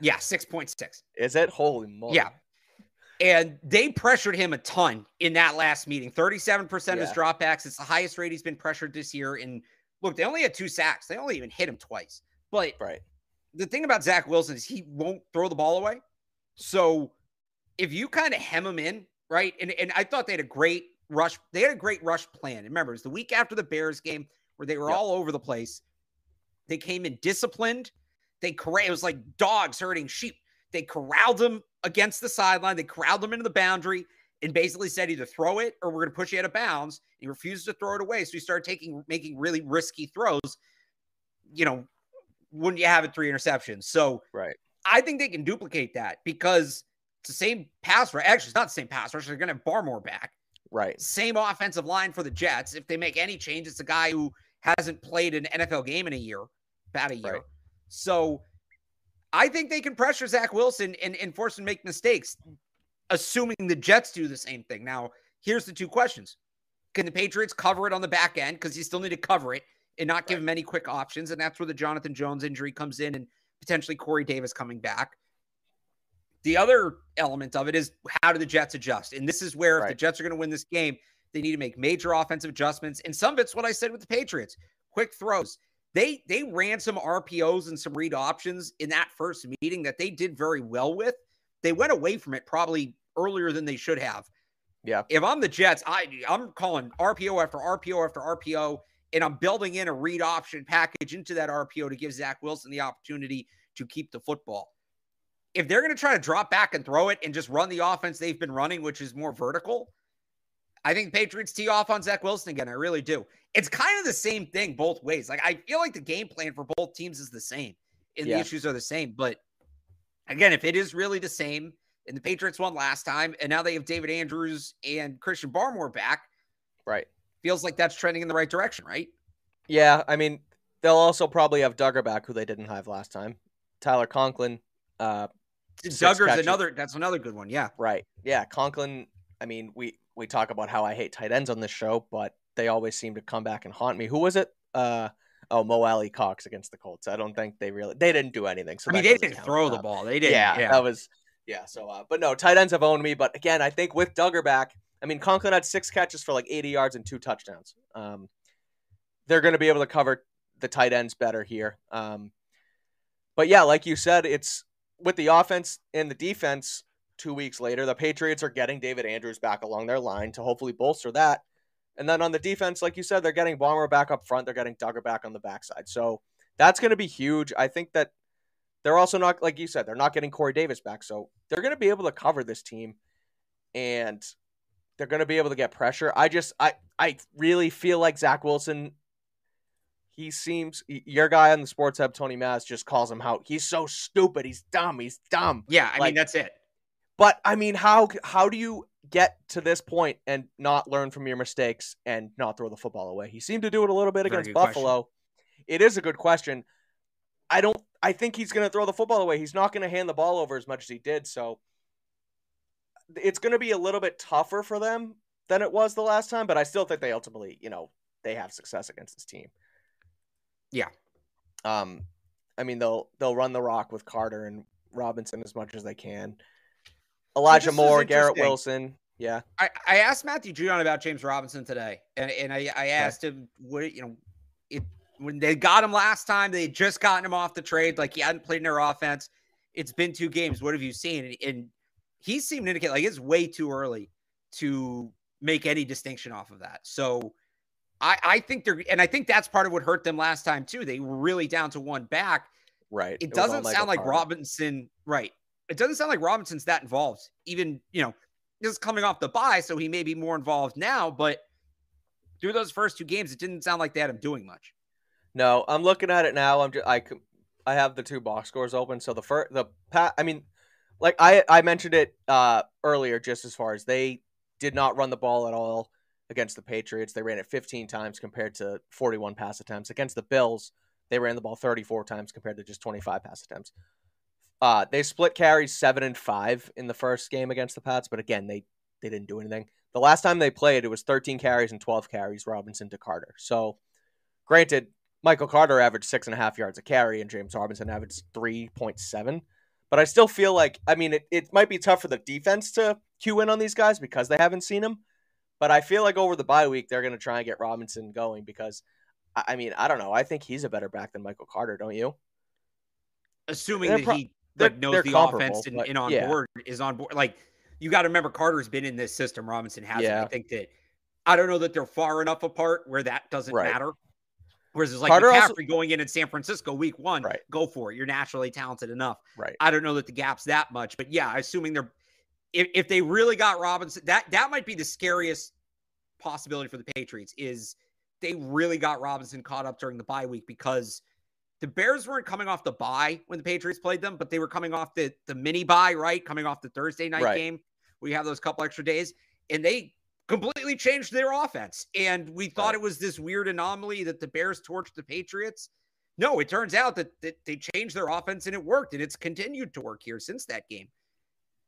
Yeah, 6.6. Is it? Holy moly. Yeah. And they pressured him a ton in that last meeting. 37% of his dropbacks. It's the highest rate he's been pressured this year. And look, they only had 2 sacks. They only even hit him twice. But the thing about Zach Wilson is he won't throw the ball away. So if you kind of hem him in, right? And I thought they had a great rush. They had a great rush plan. Remember, it's the week after the Bears game, where they were all over the place. They came in disciplined. It was like dogs herding sheep. They corralled him against the sideline. They corralled him into the boundary and basically said either throw it or we're going to push you out of bounds. He refused to throw it away, so he started making really risky throws. You know, wouldn't you have it, 3 interceptions? So right. I think they can duplicate that because it's the same pass rush. Actually, it's not the same pass rush. They're going to have Barmore back. Right. Same offensive line for the Jets. If they make any change, it's a guy who hasn't played an NFL game in about a year. Right. So I think they can pressure Zach Wilson and force him to make mistakes, assuming the Jets do the same thing. Now, here's the 2 questions. Can the Patriots cover it on the back end? Because you still need to cover it and not give him any quick options. And that's where the Jonathan Jones injury comes in and potentially Corey Davis coming back. The other element of it is how do the Jets adjust? And this is where if the Jets are going to win this game, they need to make major offensive adjustments. And some of it's what I said with the Patriots. Quick throws. They ran some RPOs and some read options in that first meeting that they did very well with. They went away from it probably earlier than they should have. Yeah. If I'm the Jets, I'm calling RPO after RPO after RPO, and I'm building in a read option package into that RPO to give Zach Wilson the opportunity to keep the football. If they're going to try to drop back and throw it and just run the offense they've been running, which is more vertical, I think Patriots tee off on Zach Wilson again. I really do. It's kind of the same thing both ways. Like, I feel like the game plan for both teams is the same and the issues are the same. But again, if it is really the same and the Patriots won last time and now they have David Andrews and Christian Barmore back, right? Feels like that's trending in the right direction, right? Yeah. I mean, they'll also probably have Duggar back, who they didn't have last time. Tyler Conklin, Duggar's another good one. Yeah. Right. Yeah. Conklin. I mean, we talk about how I hate tight ends on this show, but they always seem to come back and haunt me. Who was it? Mo Alley Cox against the Colts. I don't think they didn't do anything. So I mean, they didn't throw the ball. They didn't. Yeah. That was, yeah. So, but no, tight ends have owned me. But again, I think with Duggar back, I mean, Conklin had 6 catches for like 80 yards and 2 touchdowns. They're going to be able to cover the tight ends better here. But yeah, like you said, it's, with the offense and the defense 2 weeks later, the Patriots are getting David Andrews back along their line to hopefully bolster that. And then on the defense, like you said, they're getting Barmore back up front. They're getting Duggar back on the backside. So that's going to be huge. I think that they're also not, like you said, they're not getting Corey Davis back. So they're going to be able to cover this team and they're going to be able to get pressure. I really feel like Zach Wilson, he seems, your guy on the Sports Hub, Tony Maz, just calls him out. He's so stupid. He's dumb. Yeah, I mean, that's it. But, I mean, how do you get to this point and not learn from your mistakes and not throw the football away? He seemed to do it a little bit against Buffalo. Question. It is a good question. I think he's going to throw the football away. He's not going to hand the ball over as much as he did. So it's going to be a little bit tougher for them than it was the last time. But I still think they ultimately, they have success against this team. Yeah. I mean, they'll run the rock with Carter and Robinson as much as they can. Elijah Moore, Garrett Wilson. Yeah. I asked Matthew Judon about James Robinson today. And I asked him, when they got him last time, they had just gotten him off the trade. Like, he hadn't played in their offense. It's been 2 games. What have you seen? And he seemed to indicate, like, it's way too early to make any distinction off of that. So I think I think that's part of what hurt them last time too. They were really down to 1 back. Right. It doesn't sound like Robinson. Right. It doesn't sound like Robinson's that involved. Even, this is coming off the bye, so he may be more involved now, but through those first 2 games, it didn't sound like they had him doing much. No, I'm looking at it now. I have the 2 box scores open. So I mentioned it earlier, just as far as they did not run the ball at all against the Patriots. They ran it 15 times compared to 41 pass attempts. Against the Bills, they ran the ball 34 times compared to just 25 pass attempts. They split carries 7 and 5 in the first game against the Pats, but again, they didn't do anything. The last time they played, it was 13 carries and 12 carries, Robinson to Carter. So, granted, Michael Carter averaged 6.5 yards a carry, and James Robinson averaged 3.7. But I still feel like, I mean, it might be tough for the defense to cue in on these guys because they haven't seen them. But I feel like over the bye week, they're going to try and get Robinson going because, I mean, I don't know. I think he's a better back than Michael Carter, don't you? Assuming that he knows the offense and on board is on board. Like, you got to remember, Carter's been in this system. Robinson hasn't. I don't know that they're far enough apart where that doesn't matter. Whereas it's like Carter McCaffrey also, going in San Francisco week one, right. Go for it. You're naturally talented enough. Right. I don't know that the gap's that much, but yeah, assuming they're, if they really got Robinson, that might be the scariest possibility for the Patriots is they really got Robinson caught up during the bye week, because the Bears weren't coming off the bye when the Patriots played them, but they were coming off the mini bye, right? Coming off the Thursday night game. We have those couple extra days, and they completely changed their offense. And we thought it was this weird anomaly that the Bears torched the Patriots. No, it turns out that they changed their offense and it worked, and it's continued to work here since that game.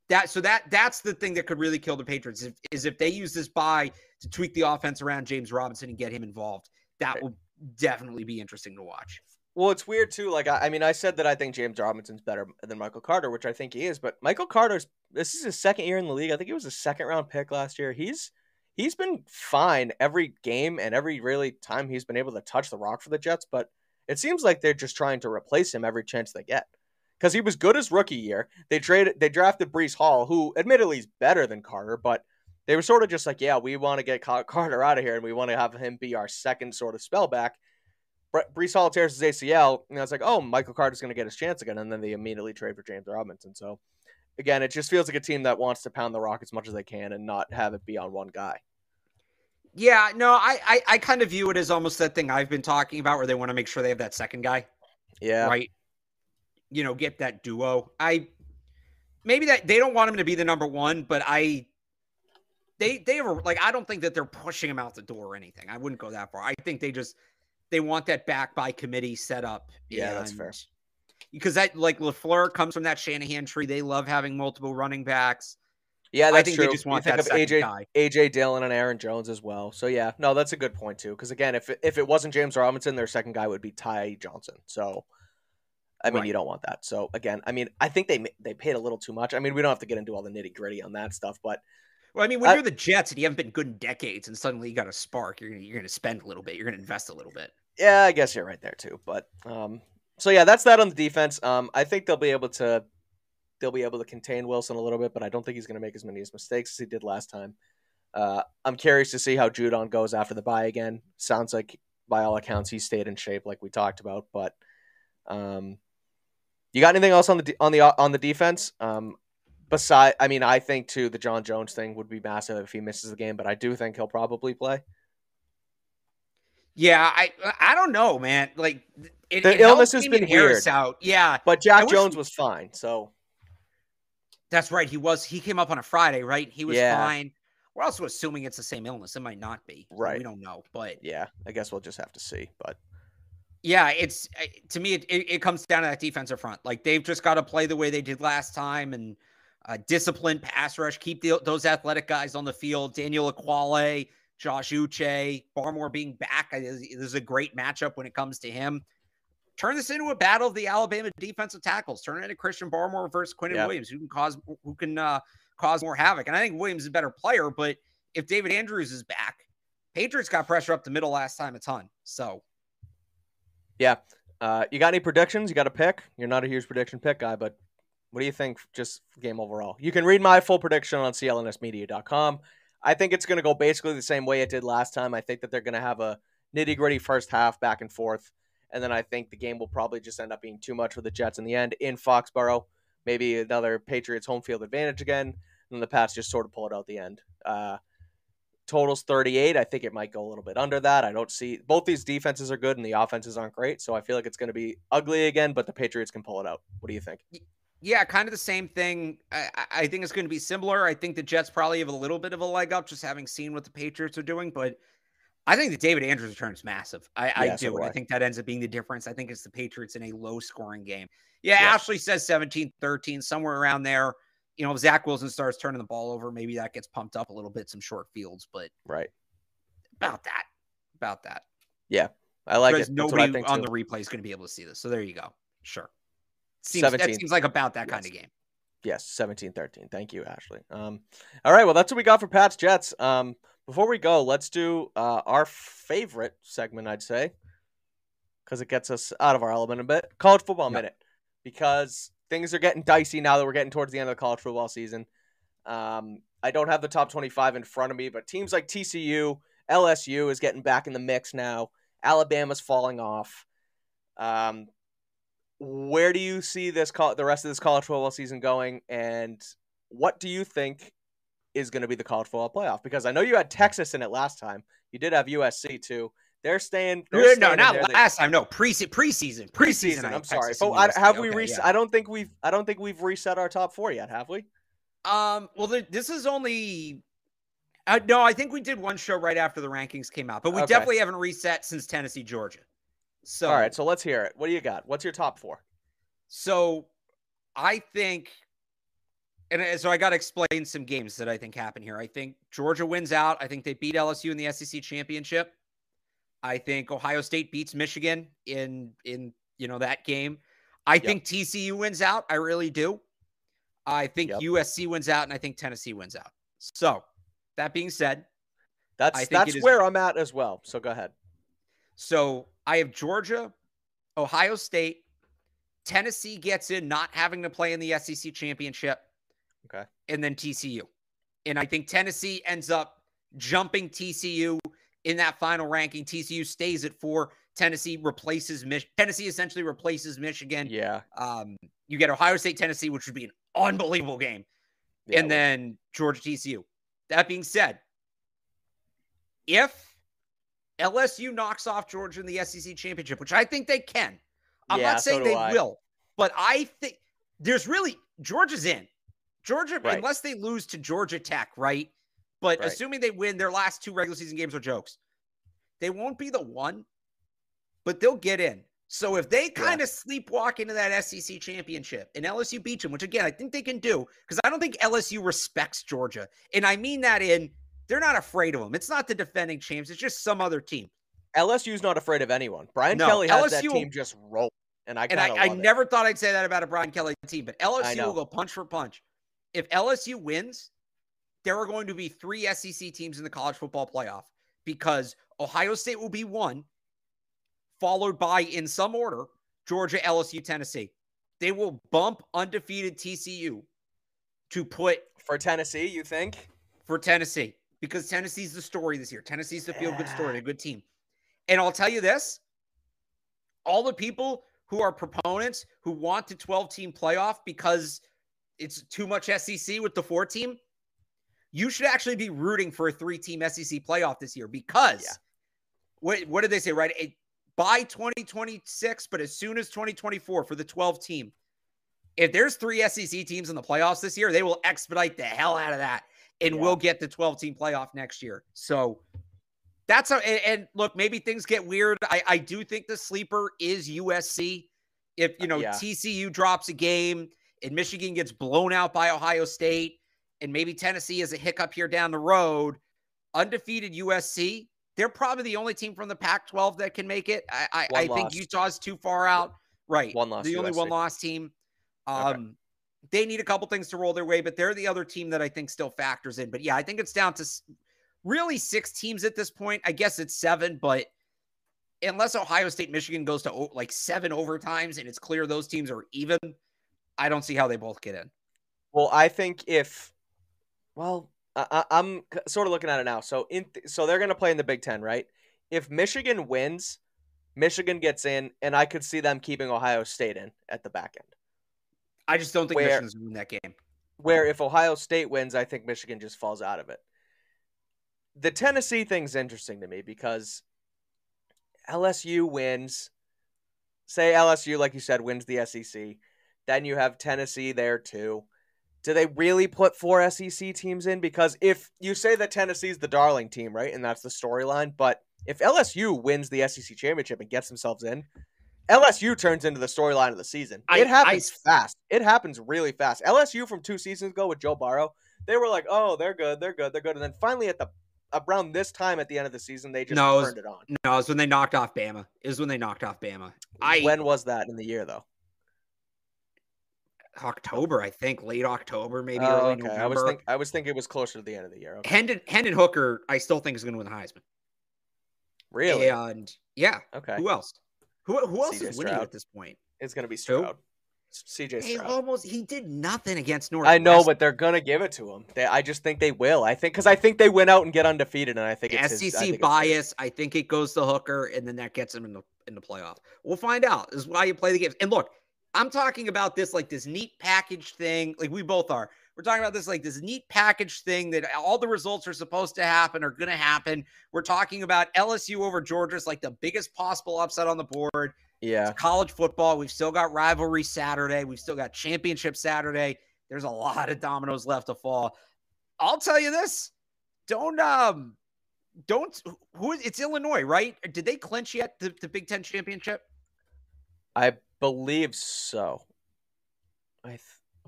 That's the thing that could really kill the Patriots is if they use this bye to tweak the offense around James Robinson and get him involved. That will definitely be interesting to watch. Well, it's weird too. Like, I said that I think James Robinson's better than Michael Carter, which I think he is, but Michael Carter's, this is his second year in the league. I think he was a second round pick last year. He's been fine every game and every really time he's been able to touch the rock for the Jets, but it seems like they're just trying to replace him every chance they get. Because he was good his rookie year. They drafted Breece Hall, who admittedly is better than Carter, but they were sort of just like, yeah, we want to get Carter out of here, and we want to have him be our second sort of spellback. Breece Hall tears his ACL, and I was like, oh, Michael Carter's going to get his chance again, and then they immediately trade for James Robinson. So, again, it just feels like a team that wants to pound the rock as much as they can and not have it be on one guy. Yeah, no, I kind of view it as almost that thing I've been talking about where they want to make sure they have that second guy. Yeah. Right? You know, get that duo. Maybe that they don't want him to be the number one, but I don't think that they're pushing him out the door or anything. I wouldn't go that far. I think they want that back by committee set up. Yeah, that's fair. Because that, like, LaFleur comes from that Shanahan tree. They love having multiple running backs. Yeah, that's true. They just want that second guy. AJ Dillon and Aaron Jones as well. So yeah, no, that's a good point too. Because again, if it wasn't James Robinson, their second guy would be Ty Johnson. So. I mean, right. You don't want that. So again, I think they paid a little too much. I mean, we don't have to get into all the nitty gritty on that stuff, but when you're the Jets and you haven't been good in decades, and suddenly you got a spark, you're gonna spend a little bit, you're gonna invest a little bit. Yeah, I guess you're right there too. But so yeah, that's that on the defense. I think they'll be able to contain Wilson a little bit, but I don't think he's gonna make as many mistakes as he did last time. I'm curious to see how Judon goes after the bye again. Sounds like by all accounts he stayed in shape, like we talked about, but. You got anything else on the defense? I think too the John Jones thing would be massive if he misses the game, but I do think he'll probably play. Yeah, I don't know, man. Like the illness has been weird. Out. Yeah, but Jones was fine. So that's right. He came up on a Friday, right? He was fine. We're also assuming it's the same illness. It might not be. Right. We don't know, but yeah, I guess we'll just have to see. But. Yeah, it's to me, it comes down to that defensive front. Like they've just got to play the way they did last time and disciplined pass rush, keep those athletic guys on the field. Daniel Akwale, Josh Uche, Barmore being back. There's a great matchup when it comes to him. Turn this into a battle of the Alabama defensive tackles. Turn it into Christian Barmore versus Quinnen Williams, who can cause more havoc. And I think Williams is a better player, but if David Andrews is back, Patriots got pressure up the middle last time a ton. So. Yeah. You got any predictions? You got a pick? You're not a huge prediction pick guy, but what do you think just game overall? You can read my full prediction on clnsmedia.com. I think it's going to go basically the same way it did last time. I think that they're going to have a nitty-gritty first half back and forth, and then I think the game will probably just end up being too much for the Jets in the end in Foxborough. Maybe another Patriots home field advantage again, and then the Pats just sort of pull it out the end. Totals 38. I think it might go a little bit under that. I don't see both these defenses are good and the offenses aren't great. So I feel like it's going to be ugly again, but the Patriots can pull it out. What do you think? Yeah, kind of the same thing. I think it's going to be similar. I think the Jets probably have a little bit of a leg up just having seen what the Patriots are doing, but I think the David Andrews return is massive. I think that ends up being the difference. I think it's the Patriots in a low scoring game. Yeah. Ashley says 17-13, somewhere around there. You know, if Zach Wilson starts turning the ball over, maybe that gets pumped up a little bit, some short fields, but about that. Yeah, I like it. Nobody on the replay is going to be able to see this. So there you go. Sure. That seems like about that kind of game. Yes, 17-13. Thank you, Ashley. All right, well, that's what we got for Pats Jets. Before we go, let's do our favorite segment, I'd say, because it gets us out of our element a bit. College Football Minute, because things are getting dicey now that we're getting towards the end of the college football season. I don't have the top 25 in front of me, but teams like TCU, LSU is getting back in the mix now Alabama's falling off. Where do you see the rest of this college football season going, and what do you think is going to be the college football playoff? Because I know you had Texas in it last time. You did have USC too. Preseason. I'm sorry. I don't think we've reset our top four yet, have we? No, I think we did one show right after the rankings came out, but we definitely haven't reset since Tennessee, Georgia. So, all right, so let's hear it. What do you got? What's your top four? So I think, and so I got to explain some games that I think happen here. I think Georgia wins out. I think they beat LSU in the SEC championship. I think Ohio State beats Michigan in that game. I think TCU wins out. I really do. I think USC wins out, and I think Tennessee wins out. So that being said, that's where I'm at as well. So go ahead. So I have Georgia, Ohio State, Tennessee gets in, not having to play in the SEC championship. Okay. And then TCU. And I think Tennessee ends up jumping TCU in that final ranking. TCU stays at 4. Tennessee essentially replaces Michigan. Yeah. You get Ohio State, Tennessee, which would be an unbelievable game. Yeah, and then Georgia, TCU. That being said, if LSU knocks off Georgia in the SEC championship, which I think they can. I'm not saying they will, but I think there's really Georgia's in. Georgia, right. Unless they lose to Georgia Tech, right? But assuming they win, their last 2 regular season games are jokes. They won't be the one, but they'll get in. So if they kind of sleepwalk into that SEC championship and LSU beats them, which again, I think they can do, because I don't think LSU respects Georgia. And I mean that in they're not afraid of them. It's not the defending champs. It's just some other team. LSU's not afraid of anyone. Brian Kelly has that team just roll. And I never thought I'd say that about a Brian Kelly team, but LSU will go punch for punch. If LSU wins, there are going to be 3 SEC teams in the college football playoff because Ohio State will be one, followed by, in some order, Georgia, LSU, Tennessee. They will bump undefeated TCU to put... For Tennessee, you think? For Tennessee, because Tennessee's the story this year. Tennessee's the feel-good story, a good team. And I'll tell you this, all the people who are proponents who want the 12-team playoff because it's too much SEC with the 4-team, you should actually be rooting for a 3-team SEC playoff this year because what did they say, right? By 2026, but as soon as 2024 for the 12-team, if there's 3 SEC teams in the playoffs this year, they will expedite the hell out of that and we'll get the 12-team playoff next year. So that's how, and look, maybe things get weird. I do think the sleeper is USC. If, TCU drops a game and Michigan gets blown out by Ohio State, and maybe Tennessee is a hiccup here down the road, undefeated USC, they're probably the only team from the Pac-12 that can make it. I think Utah's too far out. Right. One loss. The only one-loss team. They need a couple things to roll their way, but they're the other team that I think still factors in. But, I think it's down to really 6 teams at this point. I guess it's 7, but unless Ohio State, Michigan goes to, 7 overtimes and it's clear those teams are even, I don't see how they both get in. Well, I think if... Well, I'm sort of looking at it now. So, so they're going to play in the Big Ten, right? If Michigan wins, Michigan gets in, and I could see them keeping Ohio State in at the back end. I just don't think Michigan's winning that game. Where if Ohio State wins, I think Michigan just falls out of it. The Tennessee thing's interesting to me because LSU wins. Say LSU, like you said, wins the SEC. Then you have Tennessee there too. Do they really put 4 SEC teams in? Because if you say that Tennessee's the darling team, right, and that's the storyline, but if LSU wins the SEC championship and gets themselves in, LSU turns into the storyline of the season. It happens fast. It happens really fast. LSU from 2 seasons ago with Joe Burrow, they were like, oh, they're good. And then finally around this time at the end of the season, they just turned it on. No, it was when they knocked off Bama. When was that in the year, though? October, I think, late October, maybe early November. I was thinking it was closer to the end of the year. Okay. Hendon Hooker, I still think is going to win the Heisman. Really? And yeah. Okay. Who else? Who else is winning at this point? It's going to be Stroud. CJ Stroud. He did nothing against Northwestern. I know, but they're going to give it to him. I just think they will. I think they went out and get undefeated, and I think it's SEC bias. I think it goes to Hooker, and then that gets him in the playoff. We'll find out. This is why you play the games. And look, I'm talking about this like this neat package thing. Like we both are. We're talking about this like this neat package thing that all the results are supposed to happen are going to happen. We're talking about LSU over Georgia is like the biggest possible upset on the board. Yeah. It's college football. We've still got rivalry Saturday. We've still got championship Saturday. There's a lot of dominoes left to fall. I'll tell you this. It's Illinois, right? Did they clinch yet the Big Ten championship? I believe so.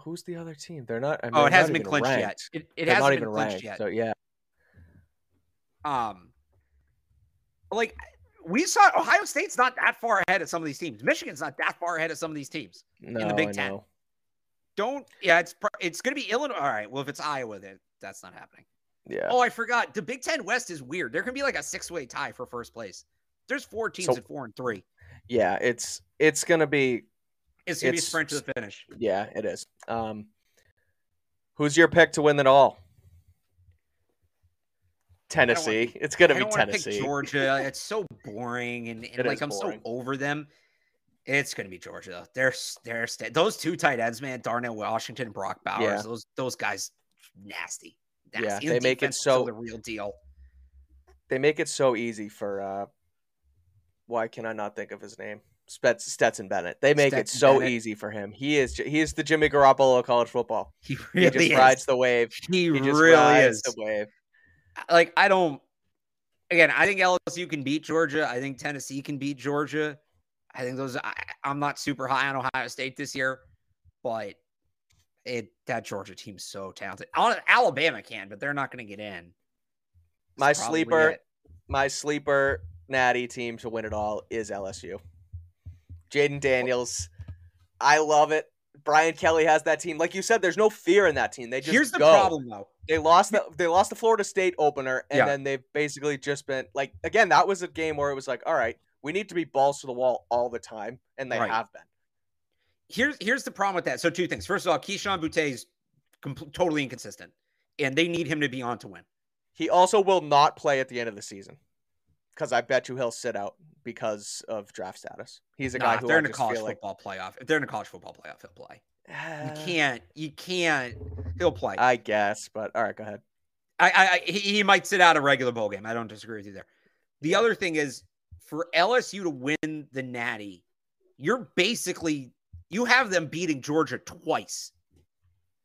Who's the other team? They're not. I mean, it hasn't been clinched ranked. Yet. It hasn't been clinched yet. So yeah. Like we saw, Ohio State's not that far ahead of some of these teams. Michigan's not that far ahead of some of these teams in the Big Ten. It's going to be Illinois. All right. Well, if it's Iowa, then that's not happening. Yeah. Oh, I forgot. The Big Ten West is weird. There can be like a 6-way tie for first place. There's 4 teams at 4 and 3. Yeah, it's going to be. It's going to be a sprint to the finish. Yeah, it is. Who's your pick to win it all? Tennessee. It's going to be Tennessee. Pick Georgia. It's so boring, and like I'm boring. So over them. It's going to be Georgia. Those 2 tight ends, man, Darnell Washington and Brock Bowers. Yeah. Those guys, nasty. Yeah, they make it so the real deal. They make it so easy for. Why can I not think of his name? Stetson Bennett. They make it so easy for him. He is the Jimmy Garoppolo of college football. He just rides the wave. He really rides the wave. Like I think LSU can beat Georgia. I think Tennessee can beat Georgia. I think I'm not super high on Ohio State this year, but that Georgia team's so talented. Alabama can, but they're not going to get in. My sleeper natty team to win it all is LSU. Jaden Daniels. I love it. Brian Kelly has that team. Like you said, there's no fear in that team. They just Here's the problem, though. They lost the Florida State opener, and then they've basically just been like, again, that was a game where it was like, all right, we need to be balls to the wall all the time, and they have been. Here's the problem with that. So 2 things. First of all, Keyshawn Butte is totally inconsistent, and they need him to be on to win. He also will not play at the end of the season. Because I bet you he'll sit out because of draft status. He's a guy who If they're in a college football playoff, he'll play. He'll play. I guess, but all right, go ahead. He might sit out a regular bowl game. I don't disagree with you there. The other thing is for LSU to win the Natty, you have them beating Georgia twice.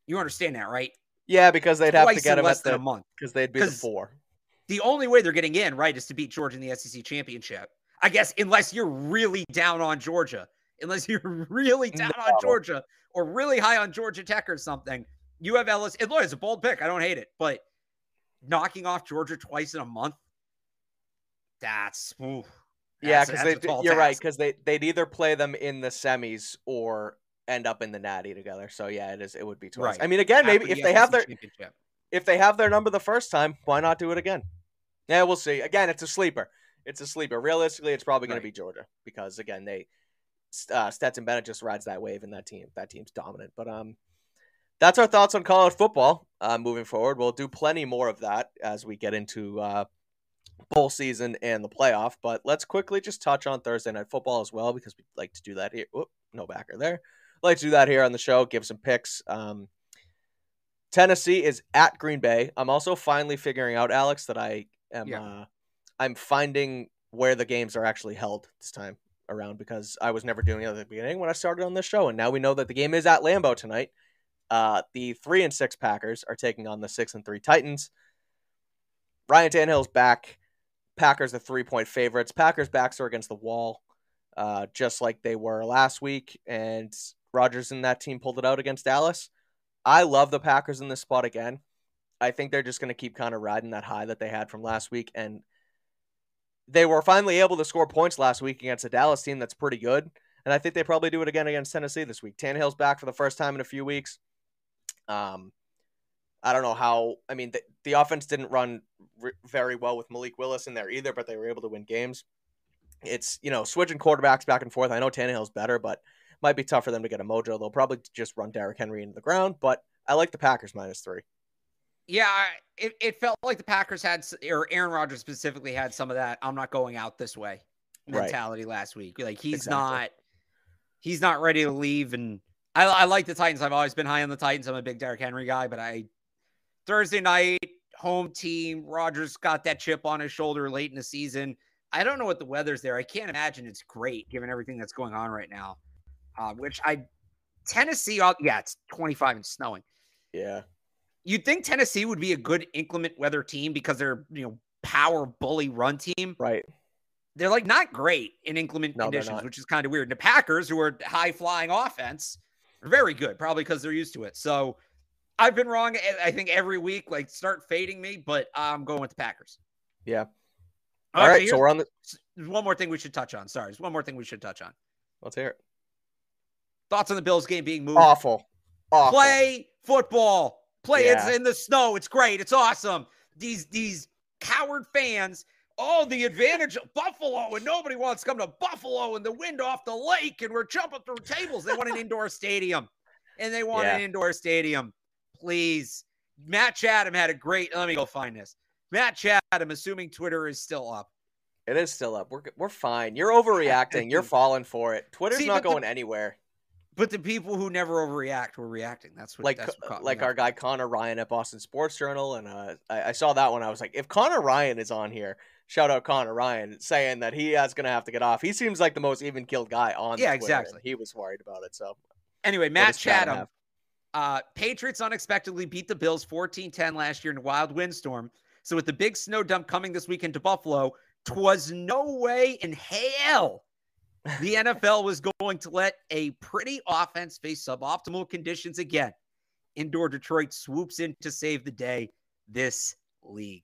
You understand that, right? Yeah, because they'd have to get them less than a month. Because they'd be the 4. The only way they're getting in, right, is to beat Georgia in the SEC championship. I guess unless you're really down on Georgia, on Georgia or really high on Georgia Tech or something, you have LSU. Look, it's a bold pick. I don't hate it, but knocking off Georgia twice in a month, because they'd either play them in the semis or end up in the Natty together. So yeah, it would be twice. Right. I mean, again, maybe if they have their championship. If they have their number the first time, why not do it again? Yeah, we'll see. Again, it's a sleeper. Realistically, it's probably going to be Georgia because, again, Stetson Bennett just rides that wave in that team. That team's dominant. But that's our thoughts on college football moving forward. We'll do plenty more of that as we get into bowl season and the playoff. But let's quickly just touch on Thursday Night Football as well because we like to do that here. Whoop, no backer there. Like to do that here on the show, give some picks. Tennessee is at Green Bay. I'm also finally figuring out, Alex, that I am. Yeah. I'm finding where the games are actually held this time around because I was never doing it at the beginning when I started on this show, and now we know that the game is at Lambeau tonight. The 3-6 Packers are taking on the 6-3 Titans. Ryan Tannehill's back. Packers are 3-point favorites. Packers' backs are against the wall, just like they were last week, and Rodgers and that team pulled it out against Dallas. I love the Packers in this spot again. I think they're just going to keep kind of riding that high that they had from last week. And they were finally able to score points last week against a Dallas team that's pretty good. And I think they probably do it again against Tennessee this week. Tannehill's back for the first time in a few weeks. I don't know how. I mean, the offense didn't run very well with Malik Willis in there either, but they were able to win games. It's, switching quarterbacks back and forth. I know Tannehill's better, but Might be tough for them to get a mojo. They'll probably just run Derrick Henry into the ground, but I like the Packers -3. Yeah, it felt like the Packers had, or Aaron Rodgers specifically had some of that "I'm not going out this way" mentality last week. Like he's not ready to leave. And I like the Titans. I've always been high on the Titans. I'm a big Derrick Henry guy, but Thursday night, home team, Rodgers got that chip on his shoulder late in the season. I don't know what the weather's there. I can't imagine it's great given everything that's going on right now, Tennessee. Yeah, it's 25 and snowing. Yeah. You'd think Tennessee would be a good inclement weather team because they're, power bully run team. Right. They're like not great in inclement conditions, which is kind of weird. The Packers, who are high flying offense, are very good, probably because they're used to it. So I've been wrong, I think, every week. Like, start fading me, but I'm going with the Packers. Yeah. All right, so we're on the... One more thing we should touch on. Sorry, there's one more thing we should touch on. Let's hear it. Thoughts on the Bills game being moved? Awful. Play football. It's in the snow. It's great. It's awesome. These coward fans, the advantage of Buffalo, and nobody wants to come to Buffalo and the wind off the lake, and we're jumping through tables. They want an indoor stadium, and they want an indoor stadium. Please. Matt Chatham had a great... Let me go find this. Matt Chatham, assuming Twitter is still up. It is still up. We're fine. You're overreacting. You're falling for it. Twitter's not going anywhere. But the people who never overreact were reacting. That's what our guy Connor Ryan at Boston Sports Journal. And I saw that one. I was like, if Connor Ryan is on here, shout out Connor Ryan, saying that he is going to have to get off. He seems like the most even-keeled guy on Twitter. Exactly. He was worried about it. So anyway, Matt Chatham, Patriots unexpectedly beat the Bills 14-10 last year in a wild windstorm. So with the big snow dump coming this weekend to Buffalo, 'twas no way in hell the NFL was going to let a pretty offense face suboptimal conditions again. Indoor Detroit swoops in to save the day. This league.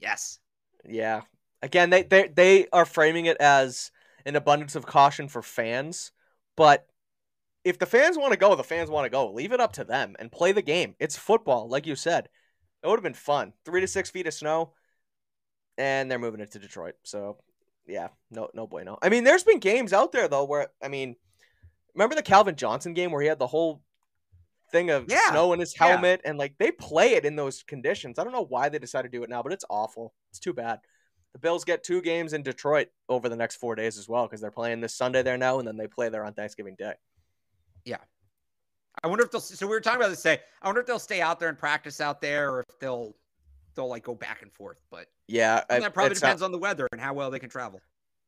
Yes. Yeah. Again, they are framing it as an abundance of caution for fans. But if the fans want to go, the fans want to go. Leave it up to them and play the game. It's football, like you said. It would have been fun. 3 to 6 feet of snow, and they're moving it to Detroit. So... yeah, no bueno. I mean, there's been games out there, though, where, I mean, remember the Calvin Johnson game where he had the whole thing of snow in his helmet? And, like, they play it in those conditions. I don't know why they decided to do it now, but it's awful. It's too bad. The Bills get 2 games in Detroit over the next 4 days as well, because they're playing this Sunday there now, and then they play there on Thanksgiving Day. Yeah. I wonder if they'll – so we were talking about this today. I wonder if they'll stay out there and practice out there, or if they'll like go back and forth, but yeah, that probably depends on the weather and how well they can travel.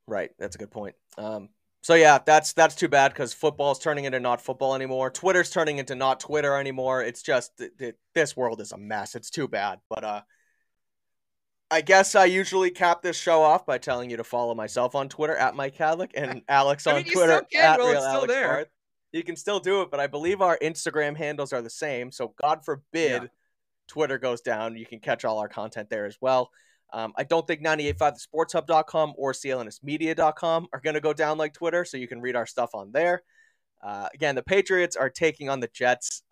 Right. That's a good point. So yeah, that's too bad. 'Cause football's turning into not football anymore. Twitter's turning into not Twitter anymore. It's just this world is a mess. It's too bad. But, I guess I usually cap this show off by telling you to follow myself on Twitter at Mike Cadlick and Alex on Twitter at Real Alex Barth. You can still do it, but I believe our Instagram handles are the same. So God forbid Twitter goes down. You can catch all our content there as well. I don't think 985thesportshub.com or clnsmedia.com are going to go down like Twitter, so you can read our stuff on there. Again, the Patriots are taking on the Jets.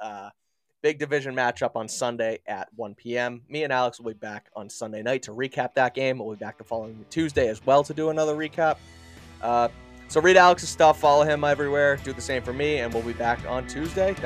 Big division matchup on Sunday at 1 p.m. Me and Alex will be back on Sunday night to recap that game. We'll be back the following Tuesday as well to do another recap. So read Alex's stuff, follow him everywhere, do the same for me, and we'll be back on Tuesday.